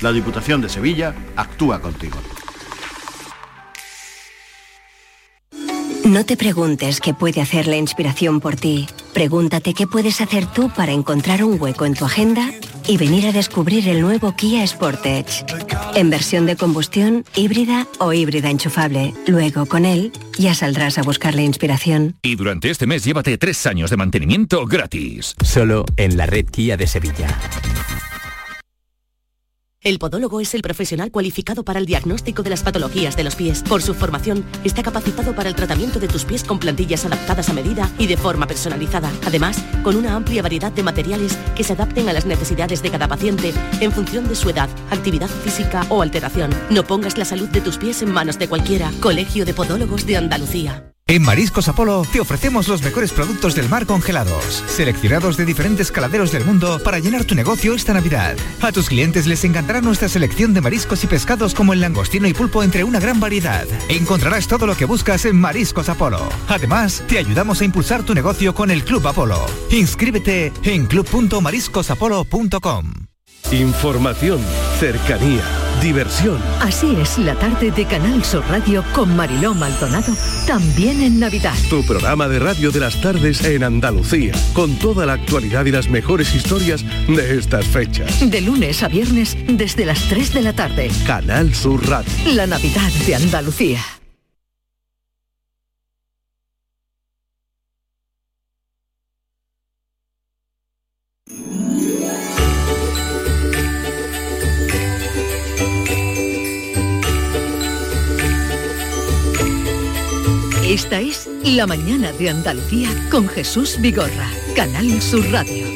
La Diputación de Sevilla actúa contigo. No te preguntes qué puede hacer la inspiración por ti. Pregúntate qué puedes hacer tú para encontrar un hueco en tu agenda y venir a descubrir el nuevo Kia Sportage. En versión de combustión, híbrida o híbrida enchufable. Luego, con él, ya saldrás a buscar la inspiración. Y durante este mes llévate tres años de mantenimiento gratis. Solo en la red Kia de Sevilla. El podólogo es el profesional cualificado para el diagnóstico de las patologías de los pies. Por su formación, está capacitado para el tratamiento de tus pies con plantillas adaptadas a medida y de forma personalizada. Además, con una amplia variedad de materiales que se adapten a las necesidades de cada paciente en función de su edad, actividad física o alteración. No pongas la salud de tus pies en manos de cualquiera. Colegio de Podólogos de Andalucía. En Mariscos Apolo te ofrecemos los mejores productos del mar congelados, seleccionados de diferentes caladeros del mundo para llenar tu negocio esta Navidad. A tus clientes les encantará nuestra selección de mariscos y pescados como el langostino y pulpo entre una gran variedad. Encontrarás todo lo que buscas en Mariscos Apolo. Además, te ayudamos a impulsar tu negocio con el Club Apolo. Inscríbete en club punto mariscos apolo punto com. Información, cercanía, diversión. Así es la tarde de Canal Sur Radio con Mariló Maldonado, también en Navidad. Tu programa de radio de las tardes en Andalucía, con toda la actualidad y las mejores historias de estas fechas. De lunes a viernes, desde las tres de la tarde. Canal Sur Radio. La Navidad de Andalucía. Esta es La Mañana de Andalucía con Jesús Vigorra, Canal Sur Radio.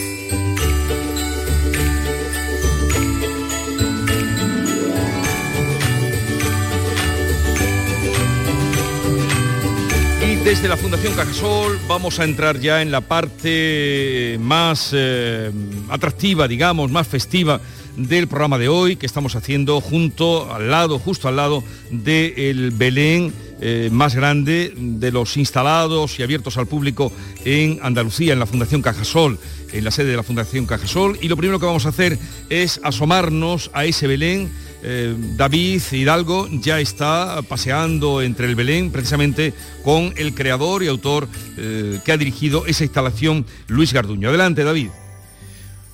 Y desde la Fundación Cajasol vamos a entrar ya en la parte más eh, atractiva, digamos, más festiva del programa de hoy, que estamos haciendo junto al lado, justo al lado del Belén eh, más grande de los instalados y abiertos al público en Andalucía, en la Fundación Cajasol, en la sede de la Fundación Cajasol. Y lo primero que vamos a hacer es asomarnos a ese Belén. Eh, David Hidalgo ya está paseando entre el Belén, precisamente con el creador y autor eh, que ha dirigido esa instalación, Luis Garduño. Adelante, David.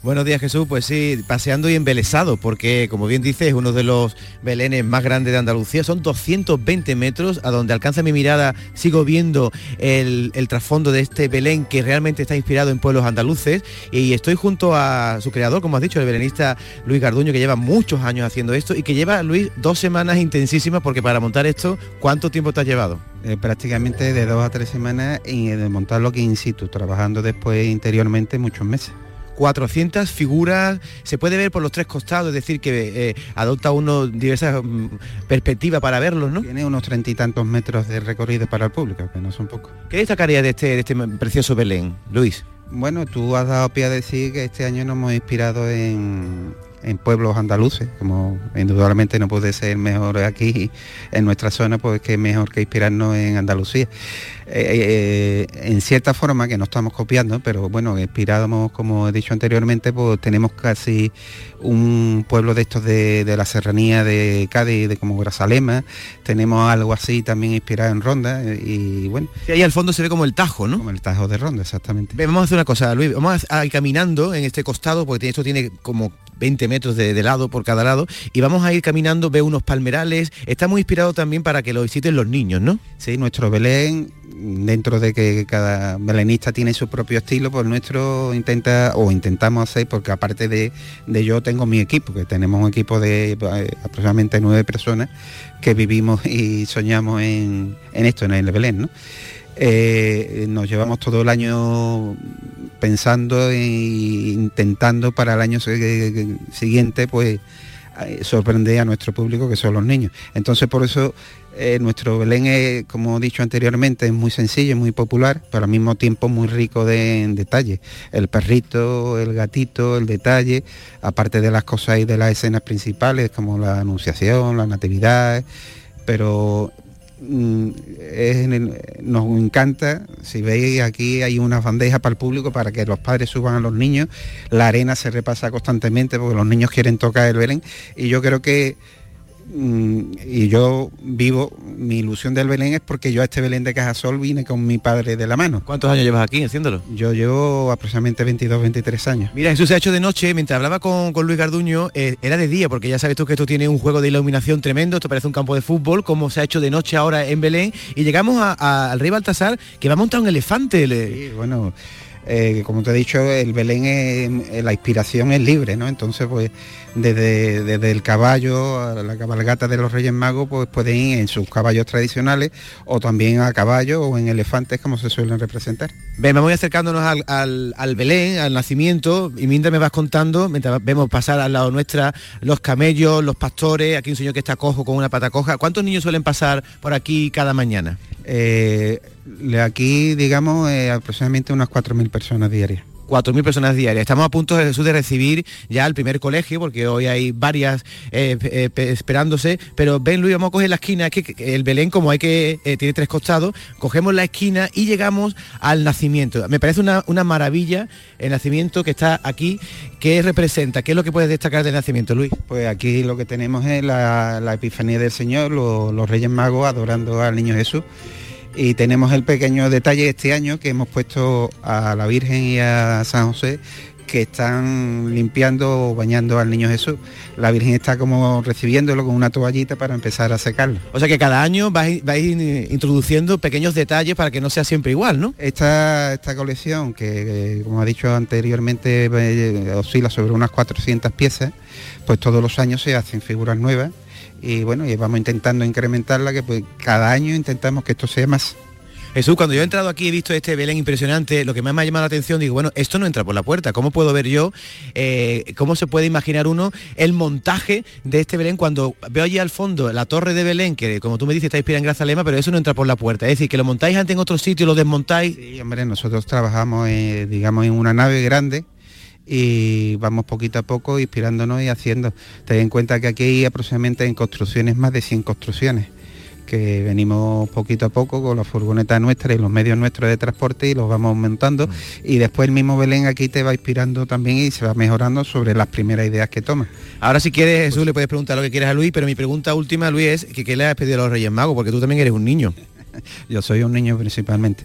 Buenos días, Jesús. Pues sí, paseando y embelesado, porque como bien dices, es uno de los belenes más grandes de Andalucía. Son doscientos veinte metros, a donde alcanza mi mirada, sigo viendo el, el trasfondo de este Belén, que realmente está inspirado en pueblos andaluces. Y estoy junto a su creador, como has dicho, el belenista Luis Garduño, que lleva muchos años haciendo esto y que lleva, Luis, dos semanas intensísimas, porque para montar esto, ¿cuánto tiempo te has llevado? Eh, prácticamente de dos a tres semanas, y de montarlo que in situ, trabajando después interiormente muchos meses. cuatrocientas figuras, se puede ver por los tres costados, es decir, que eh, adopta uno diversas mm, perspectivas para verlos, ¿no? Tiene unos treinta y tantos metros de recorrido para el público, que no son pocos. ¿Qué destacarías de este, de este precioso Belén, Luis? Bueno, tú has dado pie a decir que este año nos hemos inspirado en, en pueblos andaluces, como indudablemente no puede ser mejor aquí en nuestra zona, pues que mejor que inspirarnos en Andalucía. Eh, eh, en cierta forma, que no estamos copiando, pero bueno, inspirados, como he dicho anteriormente, pues tenemos casi un pueblo de estos de, de la serranía de Cádiz, de como Grazalema, tenemos algo así también inspirado en Ronda, y bueno. Y ahí al fondo se ve como el Tajo, ¿no? Como el Tajo de Ronda, exactamente. Vamos a hacer una cosa, Luis, vamos a ir caminando en este costado, porque esto tiene como veinte metros de, de lado por cada lado, y vamos a ir caminando, veo unos palmerales. Está muy inspirado también para que lo visiten los niños, ¿no? Sí, nuestro Belén, dentro de que cada belenista tiene su propio estilo, pues nuestro intenta, o intentamos hacer, porque aparte de, de yo tengo mi equipo, que tenemos un equipo de aproximadamente nueve personas que vivimos y soñamos en, en esto, en el Belén, ¿no? Eh, nos llevamos todo el año pensando e intentando para el año siguiente pues sorprender a nuestro público, que son los niños. Entonces, por eso eh, nuestro Belén es, como he dicho anteriormente, es muy sencillo, es muy popular, pero al mismo tiempo muy rico de, en detalle. El perrito, el gatito, el detalle, aparte de las cosas y de las escenas principales, como la Anunciación, la Natividad, pero Es en el, nos encanta. Si veis, aquí hay unas bandejas para el público, para que los padres suban a los niños. La arena se repasa constantemente, porque los niños quieren tocar el Belén. Y yo creo que y yo vivo, mi ilusión del Belén es porque yo a este Belén de Cajasol vine con mi padre de la mano. ¿Cuántos años llevas aquí haciéndolo? Yo llevo aproximadamente veintidós, veintitrés años. Mira, Jesús, se ha hecho de noche. Mientras hablaba con, con Luis Garduño, eh, era de día, porque ya sabes tú que esto tiene un juego de iluminación tremendo, esto parece un campo de fútbol, como se ha hecho de noche ahora en Belén, y llegamos a, a, al Rey Baltasar, que va a montar un elefante. Le... Sí, bueno... Eh, como te he dicho, el Belén, es, la inspiración es libre, ¿no? Entonces, pues, desde, desde el caballo a la cabalgata de los Reyes Magos, pues pueden ir en sus caballos tradicionales, o también a caballo o en elefantes, como se suelen representar. Ven, vamos acercándonos al, al, al Belén, al nacimiento, y mientras me vas contando, mientras vemos pasar al lado nuestra los camellos, los pastores, aquí un señor que está cojo con una pata coja. ¿Cuántos niños suelen pasar por aquí cada mañana? Eh... Aquí, digamos, eh, aproximadamente unas cuatro mil personas diarias. cuatro mil personas diarias. Estamos a punto, Jesús, de recibir ya el primer colegio, porque hoy hay varias eh, eh, esperándose, pero ven, Luis, vamos a coger la esquina, es que el Belén, como hay que eh, tiene tres costados, cogemos la esquina y llegamos al nacimiento. Me parece una, una maravilla el nacimiento que está aquí. ¿Qué representa? ¿Qué es lo que puedes destacar del nacimiento, Luis? Pues aquí lo que tenemos es la, la Epifanía del Señor, lo, los Reyes Magos adorando al Niño Jesús. Y tenemos el pequeño detalle este año que hemos puesto a la Virgen y a San José, que están limpiando o bañando al Niño Jesús. La Virgen está como recibiéndolo con una toallita para empezar a secarlo. O sea que cada año vais, vais introduciendo pequeños detalles para que no sea siempre igual, ¿no? Esta, esta colección, que como ha dicho anteriormente, oscila sobre unas cuatrocientas piezas, pues todos los años se hacen figuras nuevas. Y bueno, y vamos intentando incrementarla, que pues cada año intentamos que esto sea más. Jesús, cuando yo he entrado aquí he visto este Belén impresionante, lo que más me ha llamado la atención, digo, bueno, esto no entra por la puerta, ¿cómo puedo ver yo, eh, cómo se puede imaginar uno el montaje de este Belén? Cuando veo allí al fondo la torre de Belén, que como tú me dices está inspirada en Grazalema, pero eso no entra por la puerta, es decir, que lo montáis antes en otro sitio, lo desmontáis. Sí, hombre, nosotros trabajamos, eh, digamos, en una nave grande, y vamos poquito a poco inspirándonos y haciendo. Ten en cuenta que aquí hay aproximadamente en construcciones más de cien construcciones, que venimos poquito a poco con la furgoneta nuestra y los medios nuestros de transporte y los vamos aumentando, y después el mismo Belén aquí te va inspirando también y se va mejorando sobre las primeras ideas que tomas. Ahora, si quieres, Jesús, pues le puedes preguntar lo que quieras a Luis, pero mi pregunta última, Luis, es que ¿qué le has pedido a los Reyes Magos? Porque tú también eres un niño. Yo soy un niño principalmente.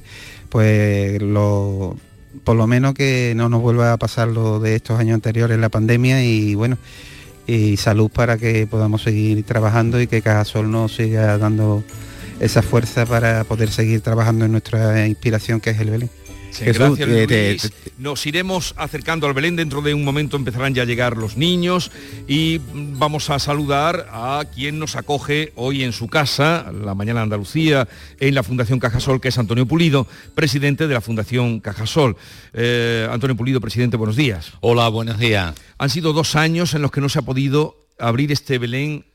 Pues lo... por lo menos que no nos vuelva a pasar lo de estos años anteriores, la pandemia, y bueno, y salud para que podamos seguir trabajando y que Cajasol nos siga dando esa fuerza para poder seguir trabajando en nuestra inspiración, que es el Belén. Sí, Jesús, gracias, Luis. Te, te, te. Nos iremos acercando al Belén, dentro de un momento empezarán ya a llegar los niños y vamos a saludar a quien nos acoge hoy en su casa, la mañana de Andalucía, en la Fundación Cajasol, que es Antonio Pulido, presidente de la Fundación Cajasol. Eh, Antonio Pulido, presidente, buenos días. Hola, buenos días. Han sido dos años en los que no se ha podido abrir este Belén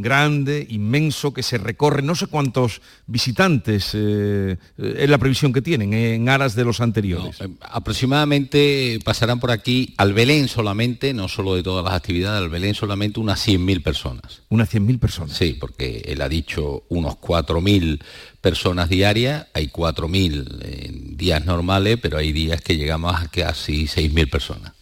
grande, inmenso, que se recorre, no sé cuántos visitantes eh, es la previsión que tienen eh, en aras de los anteriores. No, aproximadamente pasarán por aquí, al Belén solamente, no solo de todas las actividades, al Belén solamente unas cien mil personas. ¿Unas cien mil personas? Sí, porque él ha dicho unos cuatro mil personas diarias, hay cuatro mil en días normales, pero hay días que llegamos a casi seis mil personas.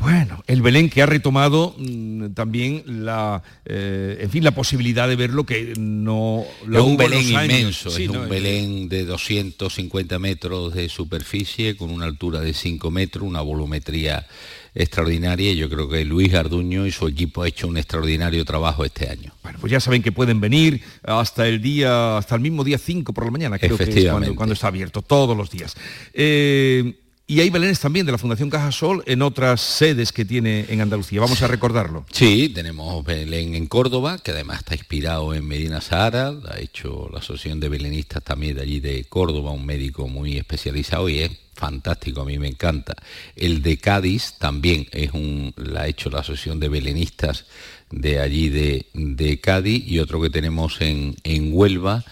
Bueno, el Belén que ha retomado mmm, también la, eh, en fin, la posibilidad de ver lo que no lo hubo los años. Es un Belén inmenso, sí, es no, un Belén es... de doscientos cincuenta metros de superficie, con una altura de cinco metros, una volumetría extraordinaria, y yo creo que Luis Garduño y su equipo ha hecho un extraordinario trabajo este año. Bueno, pues ya saben que pueden venir hasta el día, hasta el mismo día cinco por la mañana, creo que es cuando, cuando está abierto, todos los días. Eh, Y hay belenes también de la Fundación Cajasol en otras sedes que tiene en Andalucía. Vamos a recordarlo. Sí, tenemos Belén en Córdoba, que además está inspirado en Medina Sahara. Ha hecho la Asociación de Belenistas también de allí de Córdoba, un médico muy especializado, y es fantástico, a mí me encanta. El de Cádiz también es un, la ha hecho la Asociación de Belenistas de allí de, de Cádiz, y otro que tenemos en, en Huelva,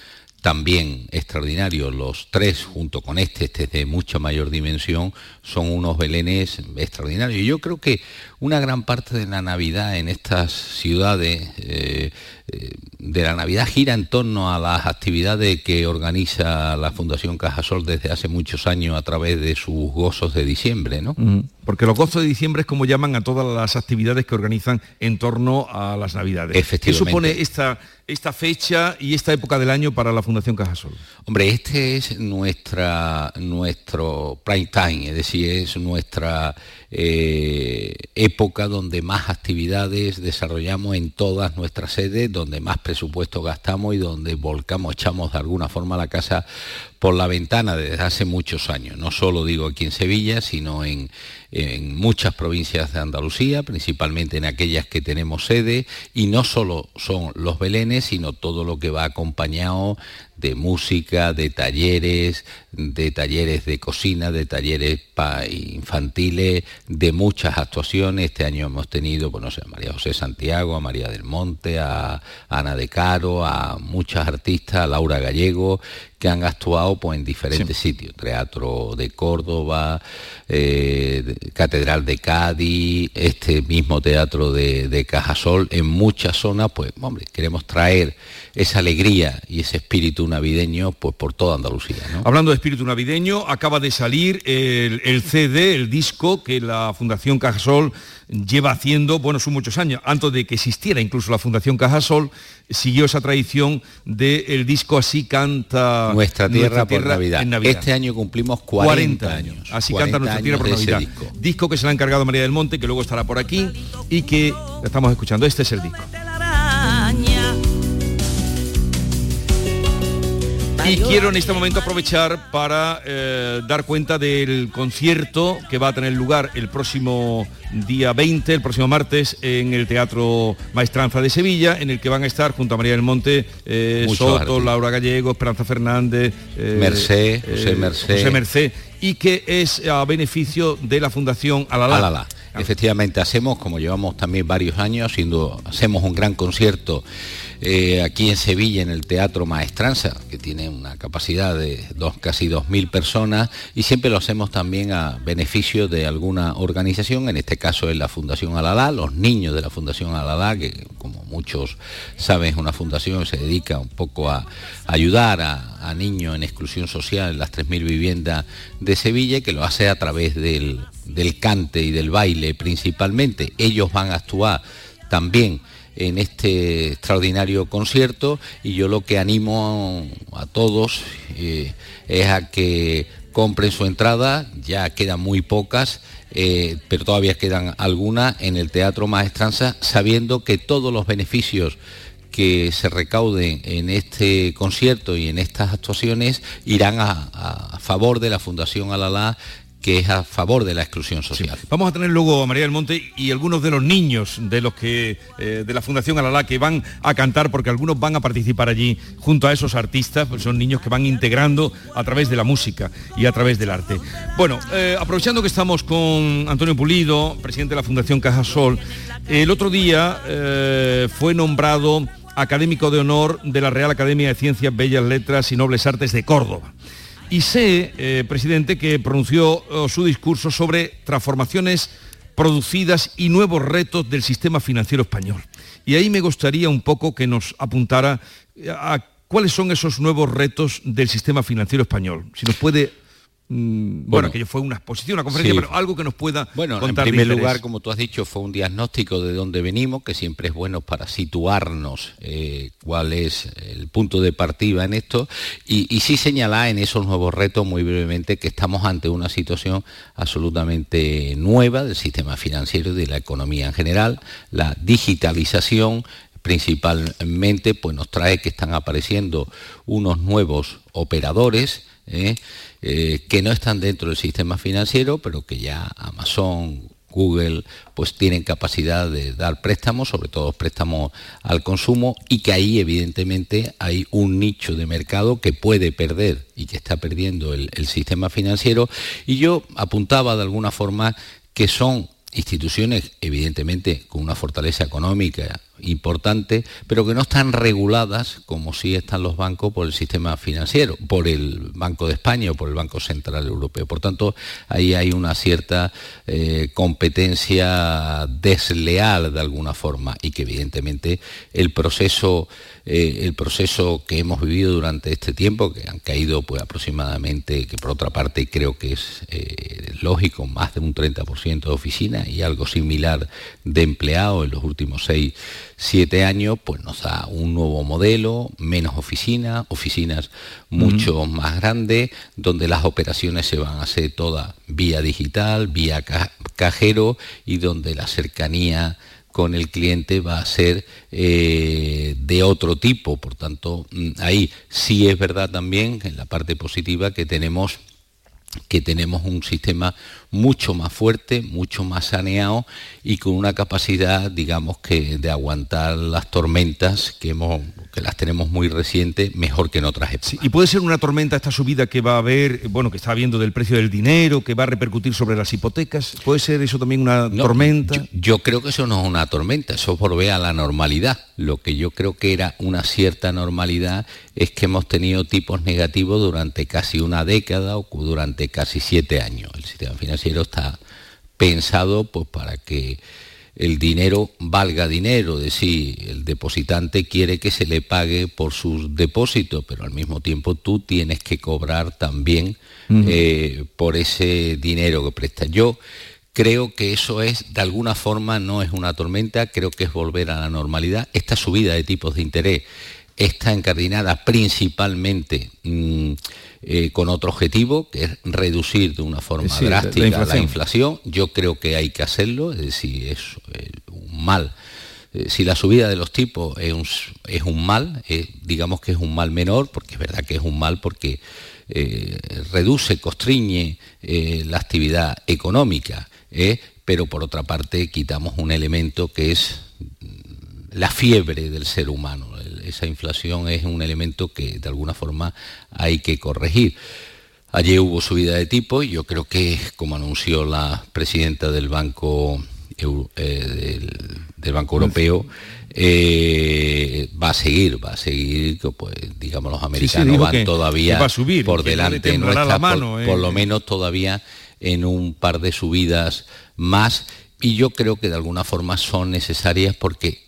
también extraordinario. Los tres, junto con este, este es de mucha mayor dimensión, son unos belenes extraordinarios. Y yo creo que una gran parte de la Navidad en estas ciudades, eh, eh, de la Navidad, gira en torno a las actividades que organiza la Fundación Cajasol desde hace muchos años a través de sus gozos de diciembre, ¿no? Mm-hmm. Porque los gozos de diciembre es como llaman a todas las actividades que organizan en torno a las Navidades. Efectivamente. ¿Qué supone esta, esta fecha y esta época del año para la Fundación Cajasol? Hombre, este es nuestra, nuestro prime time, es decir, es nuestra eh, época donde más actividades desarrollamos en todas nuestras sedes, donde más presupuesto gastamos y donde volcamos, echamos de alguna forma la casa por la ventana desde hace muchos años. No solo digo aquí en Sevilla, sino en, en muchas provincias de Andalucía, principalmente en aquellas que tenemos sede, y no solo son los belenes, sino todo lo que va acompañado de música, de talleres, de talleres de cocina, de talleres infantiles, de muchas actuaciones. Este año hemos tenido, bueno, a María José Santiago, a María del Monte, a Ana de Caro, a muchas artistas, a Laura Gallego, que han actuado pues en diferentes sí. sitios, Teatro de Córdoba, eh, Catedral de Cádiz, este mismo Teatro de, de Cajasol, en muchas zonas. Pues hombre, queremos traer esa alegría y ese espíritu navideño pues por toda Andalucía, ¿no? Hablando de espíritu navideño, acaba de salir el, el C D, el disco que la Fundación Cajasol lleva haciendo, bueno, son muchos años, antes de que existiera incluso la Fundación Cajasol, siguió esa tradición del de disco Así canta Nuestra Tierra, nuestra tierra por Navidad. En Navidad. Este año cumplimos cuarenta años. Así cuarenta canta Nuestra Tierra por Navidad. Disco. disco que se le ha encargado María del Monte, que luego estará por aquí y que estamos escuchando. Este es el disco. Y quiero en este momento aprovechar para eh, dar cuenta del concierto que va a tener lugar el próximo día veinte, el próximo martes, en el Teatro Maestranza de Sevilla, en el que van a estar junto a María del Monte, eh, Soto, artistas. Laura Gallego, Esperanza Fernández, eh, Mercé, José eh, Mercé. José Mercé, y que es a beneficio de la Fundación Alalá. Alalá. Efectivamente, hacemos, como llevamos también varios años haciendo, hacemos un gran concierto eh, aquí en Sevilla, en el Teatro Maestranza, que tiene una capacidad de dos, casi dos mil personas, y siempre lo hacemos también a beneficio de alguna organización, en este caso es la Fundación Alalá, los niños de la Fundación Alalá, que como muchos saben es una fundación que se dedica un poco a ayudar a, a niños en exclusión social en las tres mil viviendas de Sevilla, que lo hace a través del... del cante y del baile principalmente. Ellos van a actuar también en este extraordinario concierto y yo lo que animo a todos eh, es a que compren su entrada, ya quedan muy pocas, eh, pero todavía quedan algunas en el Teatro Maestranza, sabiendo que todos los beneficios que se recauden en este concierto y en estas actuaciones irán a, a favor de la Fundación Alalá, que es a favor de la exclusión social. Sí. Vamos a tener luego a María del Monte y algunos de los niños de los que eh, de la Fundación Alalá que van a cantar, porque algunos van a participar allí junto a esos artistas, pues son niños que van integrando a través de la música y a través del arte. Bueno, eh, aprovechando que estamos con Antonio Pulido, presidente de la Fundación Cajasol, el otro día eh, fue nombrado académico de honor de la Real Academia de Ciencias, Bellas Letras y Nobles Artes de Córdoba. Y sé, eh, presidente, que pronunció eh, su discurso sobre transformaciones producidas y nuevos retos del sistema financiero español. Y ahí me gustaría un poco que nos apuntara a, a cuáles son esos nuevos retos del sistema financiero español. Si nos puede... Bueno, bueno, aquello fue una exposición, una conferencia, sí. pero algo que nos pueda bueno, contar. En primer lugar, como tú has dicho, fue un diagnóstico de dónde venimos, que siempre es bueno para situarnos eh, cuál es el punto de partida en esto, y, y sí señalar en esos nuevos retos, muy brevemente, que estamos ante una situación absolutamente nueva del sistema financiero y de la economía en general, la digitalización, principalmente, pues nos trae que están apareciendo unos nuevos operadores, Eh, eh, que no están dentro del sistema financiero, pero que ya Amazon, Google, pues tienen capacidad de dar préstamos, sobre todo préstamos al consumo, y que ahí evidentemente hay un nicho de mercado que puede perder y que está perdiendo el, el sistema financiero. Y yo apuntaba de alguna forma que son instituciones evidentemente con una fortaleza económica importante, pero que no están reguladas como sí están los bancos por el sistema financiero, por el Banco de España o por el Banco Central Europeo. Por tanto, ahí hay una cierta eh, competencia desleal de alguna forma y que evidentemente el proceso, eh, el proceso que hemos vivido durante este tiempo, que han caído pues aproximadamente, que por otra parte creo que es eh, lógico, más de un treinta por ciento de oficinas y algo similar de empleados en los últimos seis siete años, pues nos da un nuevo modelo, menos oficinas, oficinas mucho uh-huh. más grandes, donde las operaciones se van a hacer todas vía digital, vía ca- cajero, y donde la cercanía con el cliente va a ser eh, de otro tipo. Por tanto, ahí sí es verdad también, en la parte positiva, que tenemos que tenemos un sistema mucho más fuerte, mucho más saneado y con una capacidad, digamos, que de aguantar las tormentas que hemos, que las tenemos muy recientes, mejor que en otras épocas. Sí, y puede ser una tormenta esta subida que va a haber, bueno, que está habiendo del precio del dinero, que va a repercutir sobre las hipotecas. ¿Puede ser eso también una no, tormenta? Yo, yo creo que eso no es una tormenta, eso volver a la normalidad. Lo que yo creo que era una cierta normalidad es que hemos tenido tipos negativos durante casi una década o durante casi siete años. El sistema financiero está pensado pues para que el dinero valga dinero, es decir, el depositante quiere que se le pague por sus depósitos, pero al mismo tiempo tú tienes que cobrar también uh-huh. eh, por ese dinero que prestas. Yo creo que eso es, de alguna forma, no es una tormenta, creo que es volver a la normalidad. Esta subida de tipos de interés está encardinada principalmente mmm, eh, con otro objetivo, que es reducir de una forma sí, drástica la inflación. la inflación. Yo creo que hay que hacerlo, es decir, es eh, un mal. Eh, si la subida de los tipos es un, es un mal, eh, digamos que es un mal menor, porque es verdad que es un mal porque eh, reduce, constriñe eh, la actividad económica, eh, pero por otra parte quitamos un elemento que es la fiebre del ser humano. Esa inflación es un elemento que de alguna forma hay que corregir. Ayer hubo subida de tipo y yo creo que, como anunció la presidenta del Banco, Euro, eh, del, del Banco Europeo, eh, va a seguir, va a seguir, pues digamos los americanos sí, sí, van todavía va a subir, por delante de nuestra, mano, eh. por, por lo menos todavía en un par de subidas más, y yo creo que de alguna forma son necesarias porque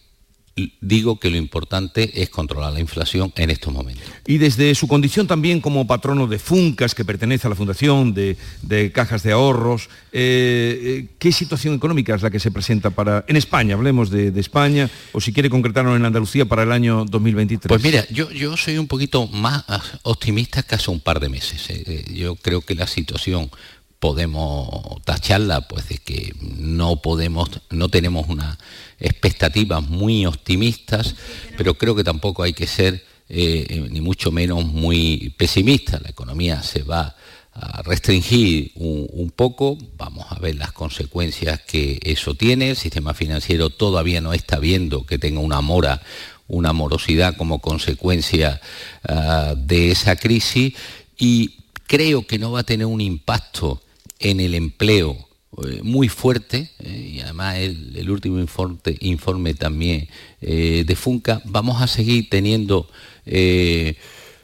digo que lo importante es controlar la inflación en estos momentos. Y desde su condición también como patrono de Funcas, que pertenece a la Fundación de, de Cajas de Ahorros, eh, ¿qué situación económica es la que se presenta para en España? Hablemos de, de España, o si quiere concretarlo en Andalucía para el año dos mil veintitrés. Pues mira, yo, yo soy un poquito más optimista que hace un par de meses. Eh, yo creo que la situación podemos tacharla pues de que no podemos, no tenemos unas expectativas muy optimistas, pero creo que tampoco hay que ser eh, ni mucho menos muy pesimistas. La economía se va a restringir un, un poco, vamos a ver las consecuencias que eso tiene. El sistema financiero todavía no está viendo que tenga una mora, una morosidad como consecuencia uh, de esa crisis, y creo que no va a tener un impacto en el empleo eh, muy fuerte, eh, y además el, el último informe, informe también eh, de Funca. Vamos a seguir teniendo eh,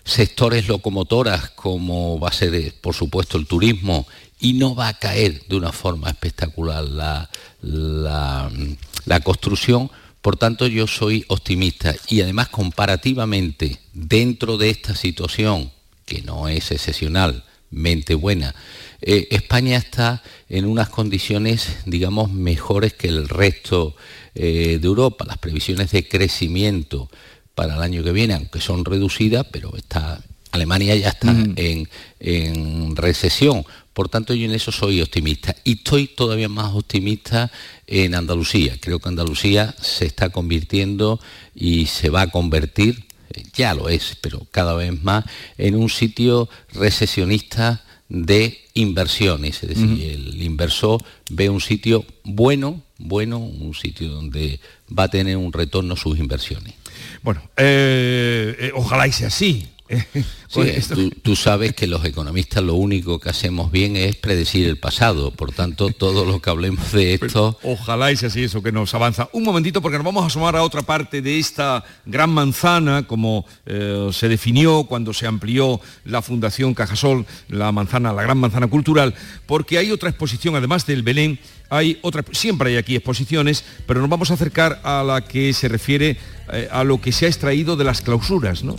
sectores locomotoras, como va a ser eh, por supuesto el turismo, y no va a caer de una forma espectacular la, la, la construcción. Por tanto, yo soy optimista, y además comparativamente dentro de esta situación, que no es excepcionalmente buena, eh, España está en unas condiciones, digamos, mejores que el resto eh, de Europa. Las previsiones de crecimiento para el año que viene, aunque son reducidas, pero está, Alemania ya está mm. en, en recesión. Por tanto, yo en eso soy optimista, y estoy todavía más optimista en Andalucía. Creo que Andalucía se está convirtiendo y se va a convertir, ya lo es, pero cada vez más, en un sitio recesionista de inversiones. Es decir, uh-huh. el inversor ve un sitio bueno, bueno, un sitio donde va a tener un retorno sus inversiones. Bueno, eh, eh, ojalá y sea así. Sí, tú, tú sabes que los economistas lo único que hacemos bien es predecir el pasado, por tanto todo lo que hablemos de esto... Pero ojalá es así eso que nos avanza. Un momentito, porque nos vamos a asomar a otra parte de esta gran manzana, como eh, se definió cuando se amplió la Fundación Cajasol, la manzana, la gran manzana cultural, porque hay otra exposición, además del Belén. Hay otra, siempre hay aquí exposiciones, pero nos vamos a acercar a la que se refiere eh, a lo que se ha extraído de las clausuras, ¿no?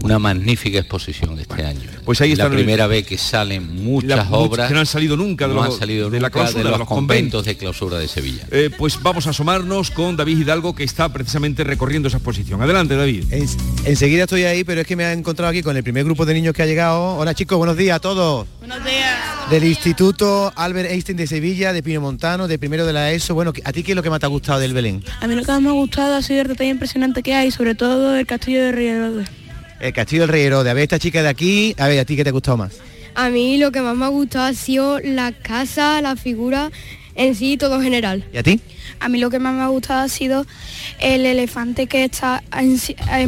Una magnífica exposición este bueno, año. Pues ahí está la primera el... vez que salen muchas la, obras que no han salido nunca de, no los, han salido de, nunca, la clausura, de los, de los conventos, conventos de clausura de Sevilla. Eh, pues vamos a asomarnos con David Hidalgo, que está precisamente recorriendo esa exposición. Adelante, David. En, enseguida estoy ahí, pero es que me he encontrado aquí con el primer grupo de niños que ha llegado. Hola chicos, buenos días a todos. Buenos días. Del Instituto Albert Einstein de Sevilla, de Pinomontano, de primero de la ESO. Bueno, ¿a ti qué es lo que más te ha gustado del Belén? A mí lo que más me ha gustado ha sido el detalle impresionante que hay, sobre todo el castillo de Rey Herodes. El castillo del Rey Herodes. A ver, esta chica de aquí, a ver, ¿a ti qué te ha gustado más? A mí lo que más me ha gustado ha sido la casa, la figura en sí, todo general. ¿Y a ti? A mí lo que más me ha gustado ha sido el elefante que está en,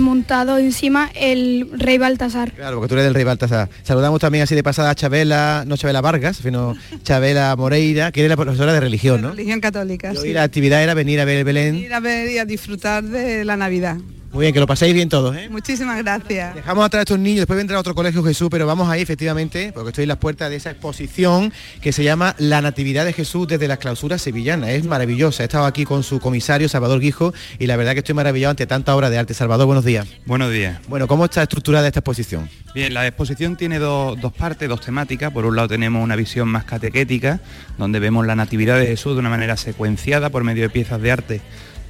montado encima el rey Baltasar. Claro, porque tú eres del rey Baltasar. Saludamos también así de pasada a Chabela, no Chabela Vargas, sino Chabela Moreira, que era la profesora de religión, ¿no? De religión católica, sí. Y la actividad era venir a ver el Belén. Venir a ver y a disfrutar de la Navidad. Muy bien, que lo paséis bien todos, ¿eh? Muchísimas gracias. Dejamos atrás a estos niños, después vendrá otro colegio, Jesús, pero vamos ahí, efectivamente, porque estoy en las puertas de esa exposición que se llama La Natividad de Jesús desde las clausuras sevillanas. Es maravillosa. He estado aquí con su comisario, Salvador Guijo, y la verdad que estoy maravillado ante tanta obra de arte. Salvador, buenos días. Buenos días. Bueno, ¿cómo está estructurada esta exposición? Bien, la exposición tiene dos, dos partes, dos temáticas. Por un lado tenemos una visión más catequética, donde vemos la Natividad de Jesús de una manera secuenciada por medio de piezas de arte,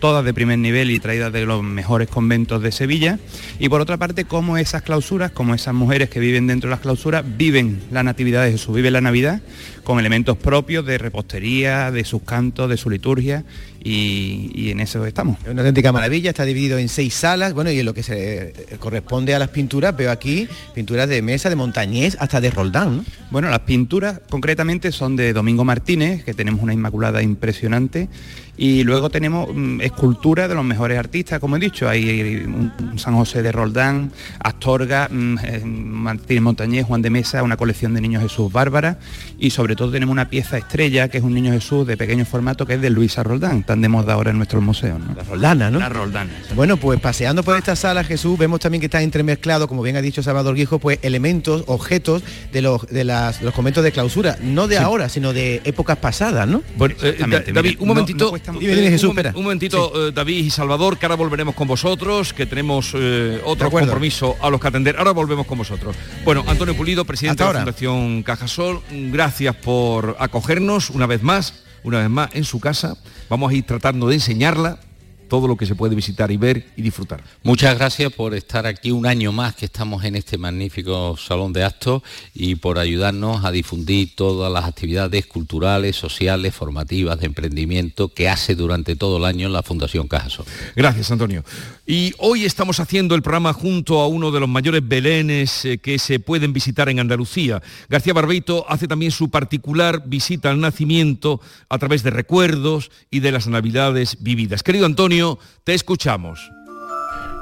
todas de primer nivel y traídas de los mejores conventos de Sevilla, y por otra parte cómo esas clausuras, como esas mujeres que viven dentro de las clausuras, viven la Natividad de Jesús, viven la Navidad con elementos propios de repostería, de sus cantos, de su liturgia, y, y en eso estamos. Es una auténtica maravilla, está dividido en seis salas, bueno, y en lo que se corresponde a las pinturas, veo aquí pinturas de Mesa, de Montañés, hasta de Roldán, ¿no? Bueno, las pinturas concretamente son de Domingo Martínez, que tenemos una Inmaculada impresionante, y luego tenemos mmm, escultura de los mejores artistas, como he dicho, hay un San José de Roldán, Astorga, Martín Montañés, Juan de Mesa, una colección de Niños Jesús bárbara, y sobre todo tenemos una pieza estrella que es un Niño Jesús de pequeño formato que es de Luisa Roldán, tan de moda ahora en nuestros museos, ¿no? La Roldana, ¿no? La Roldana. Bueno, pues paseando por esta sala, Jesús, vemos también que está entremezclado, como bien ha dicho Salvador Guijo, pues elementos, objetos de los de las, los conventos de clausura, no de sí. ahora, sino de épocas pasadas, ¿no? Bueno, eh, David, mire, un momentito, no, no dime, dime, Jesús, un, espera. un momentito. Sí. David y Salvador, que ahora volveremos con vosotros, que tenemos eh, otro compromiso a los que atender. Ahora volvemos con vosotros. Bueno, Antonio Pulido, presidente de la Fundación Cajasol, gracias por acogernos una vez más, una vez más en su casa. Vamos a ir tratando de enseñarla todo lo que se puede visitar y ver y disfrutar. Muchas gracias por estar aquí un año más que estamos en este magnífico salón de actos y por ayudarnos a difundir todas las actividades culturales, sociales, formativas, de emprendimiento que hace durante todo el año la Fundación Cajasol. Gracias, Antonio. Y hoy estamos haciendo el programa junto a uno de los mayores belenes que se pueden visitar en Andalucía. García Barbeito hace también su particular visita al nacimiento a través de recuerdos y de las Navidades vividas. Querido Antonio, te escuchamos.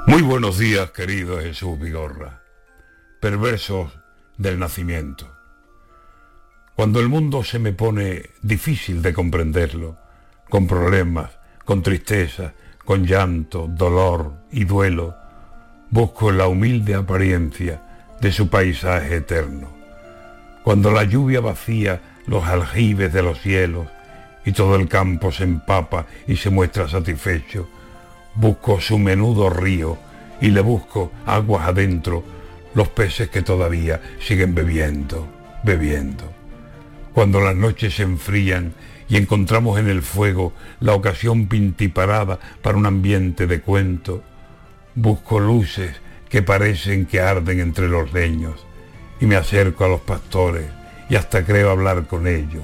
Muy buenos días, querido Jesús Vigorra. Perversos del nacimiento. Cuando el mundo se me pone difícil de comprenderlo, con problemas, con tristeza, con llanto, dolor y duelo, busco la humilde apariencia de su paisaje eterno. Cuando la lluvia vacía los aljibes de los cielos y todo el campo se empapa y se muestra satisfecho, busco su menudo río y le busco aguas adentro los peces que todavía siguen bebiendo, bebiendo. Cuando las noches se enfrían y encontramos en el fuego la ocasión pintiparada para un ambiente de cuento, busco luces que parecen que arden entre los leños y me acerco a los pastores y hasta creo hablar con ellos.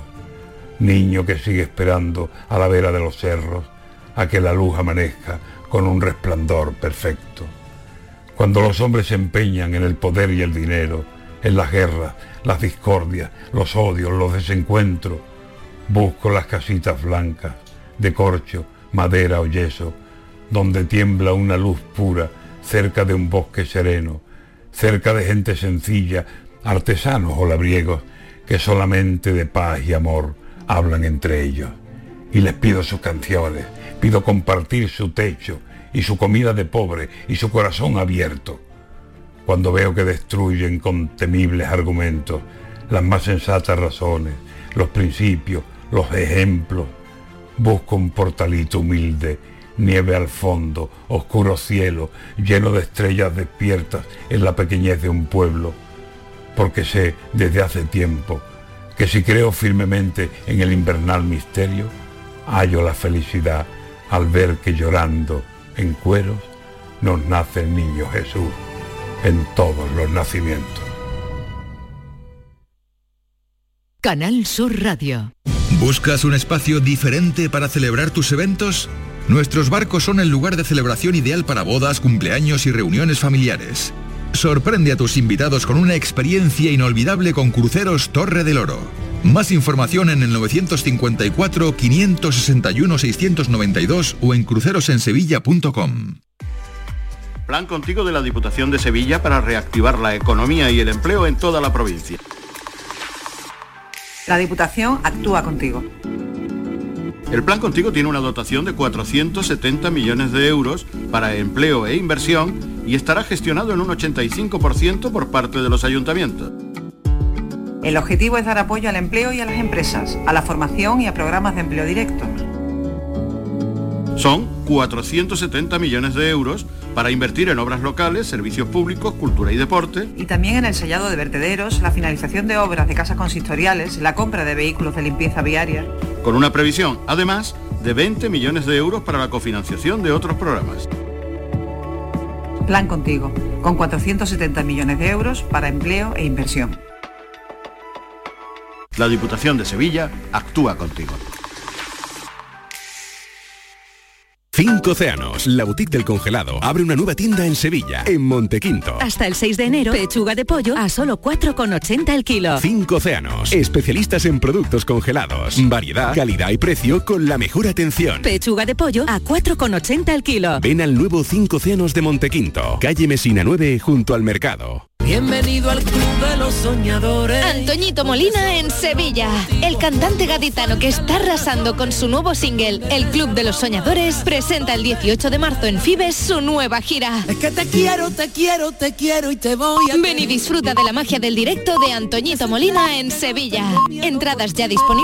Niño que sigue esperando a la vera de los cerros a que la luz amanezca con un resplandor perfecto. Cuando los hombres se empeñan en el poder y el dinero, en las guerras, las discordias, los odios, los desencuentros, busco las casitas blancas, de corcho, madera o yeso, donde tiembla una luz pura cerca de un bosque sereno, cerca de gente sencilla, artesanos o labriegos, que solamente de paz y amor hablan entre ellos, y les pido sus canciones, pido compartir su techo y su comida de pobre y su corazón abierto. Cuando veo que destruyen con temibles argumentos las más sensatas razones, los principios, los ejemplos, busco un portalito humilde, nieve al fondo, oscuro cielo, lleno de estrellas despiertas en la pequeñez de un pueblo, porque sé desde hace tiempo que si creo firmemente en el invernal misterio, hallo la felicidad al ver que llorando en cueros nos nace el niño Jesús en todos los nacimientos. Canal Sur Radio. ¿Buscas un espacio diferente para celebrar tus eventos? Nuestros barcos son el lugar de celebración ideal para bodas, cumpleaños y reuniones familiares. Sorprende a tus invitados con una experiencia inolvidable con Cruceros Torre del Oro. Más información en el nueve cinco cuatro, cinco seis uno, seis nueve dos o en crucerosensevilla punto com. Plan Contigo de la Diputación de Sevilla para reactivar la economía y el empleo en toda la provincia. La Diputación actúa contigo. El Plan Contigo tiene una dotación de cuatrocientos setenta millones de euros para empleo e inversión y estará gestionado en un ochenta y cinco por ciento por parte de los ayuntamientos. El objetivo es dar apoyo al empleo y a las empresas, a la formación y a programas de empleo directo. Son cuatrocientos setenta millones de euros para invertir en obras locales, servicios públicos, cultura y deporte. Y también en el sellado de vertederos, la finalización de obras de casas consistoriales, la compra de vehículos de limpieza viaria. Con una previsión, además, de veinte millones de euros para la cofinanciación de otros programas. Plan Contigo, con cuatrocientos setenta millones de euros para empleo e inversión. La Diputación de Sevilla actúa contigo. Cinco Océanos, la boutique del congelado, abre una nueva tienda en Sevilla, en Montequinto. Hasta el seis de enero, pechuga de pollo a solo cuatro con ochenta el kilo. Cinco Océanos, especialistas en productos congelados, variedad, calidad y precio con la mejor atención. Pechuga de pollo a cuatro con ochenta el kilo. Ven al nuevo Cinco Océanos de Montequinto, calle Mesina nueve, junto al mercado. Bienvenido al Club de los Soñadores. Antoñito Molina en Sevilla. El cantante gaditano que está arrasando con su nuevo single, El Club de los Soñadores, presenta el dieciocho de marzo en Fibes su nueva gira. Es que te quiero, te quiero, te quiero y te voy a... Ven y disfruta de la magia del directo de Antoñito Molina en Sevilla. Entradas ya disponibles.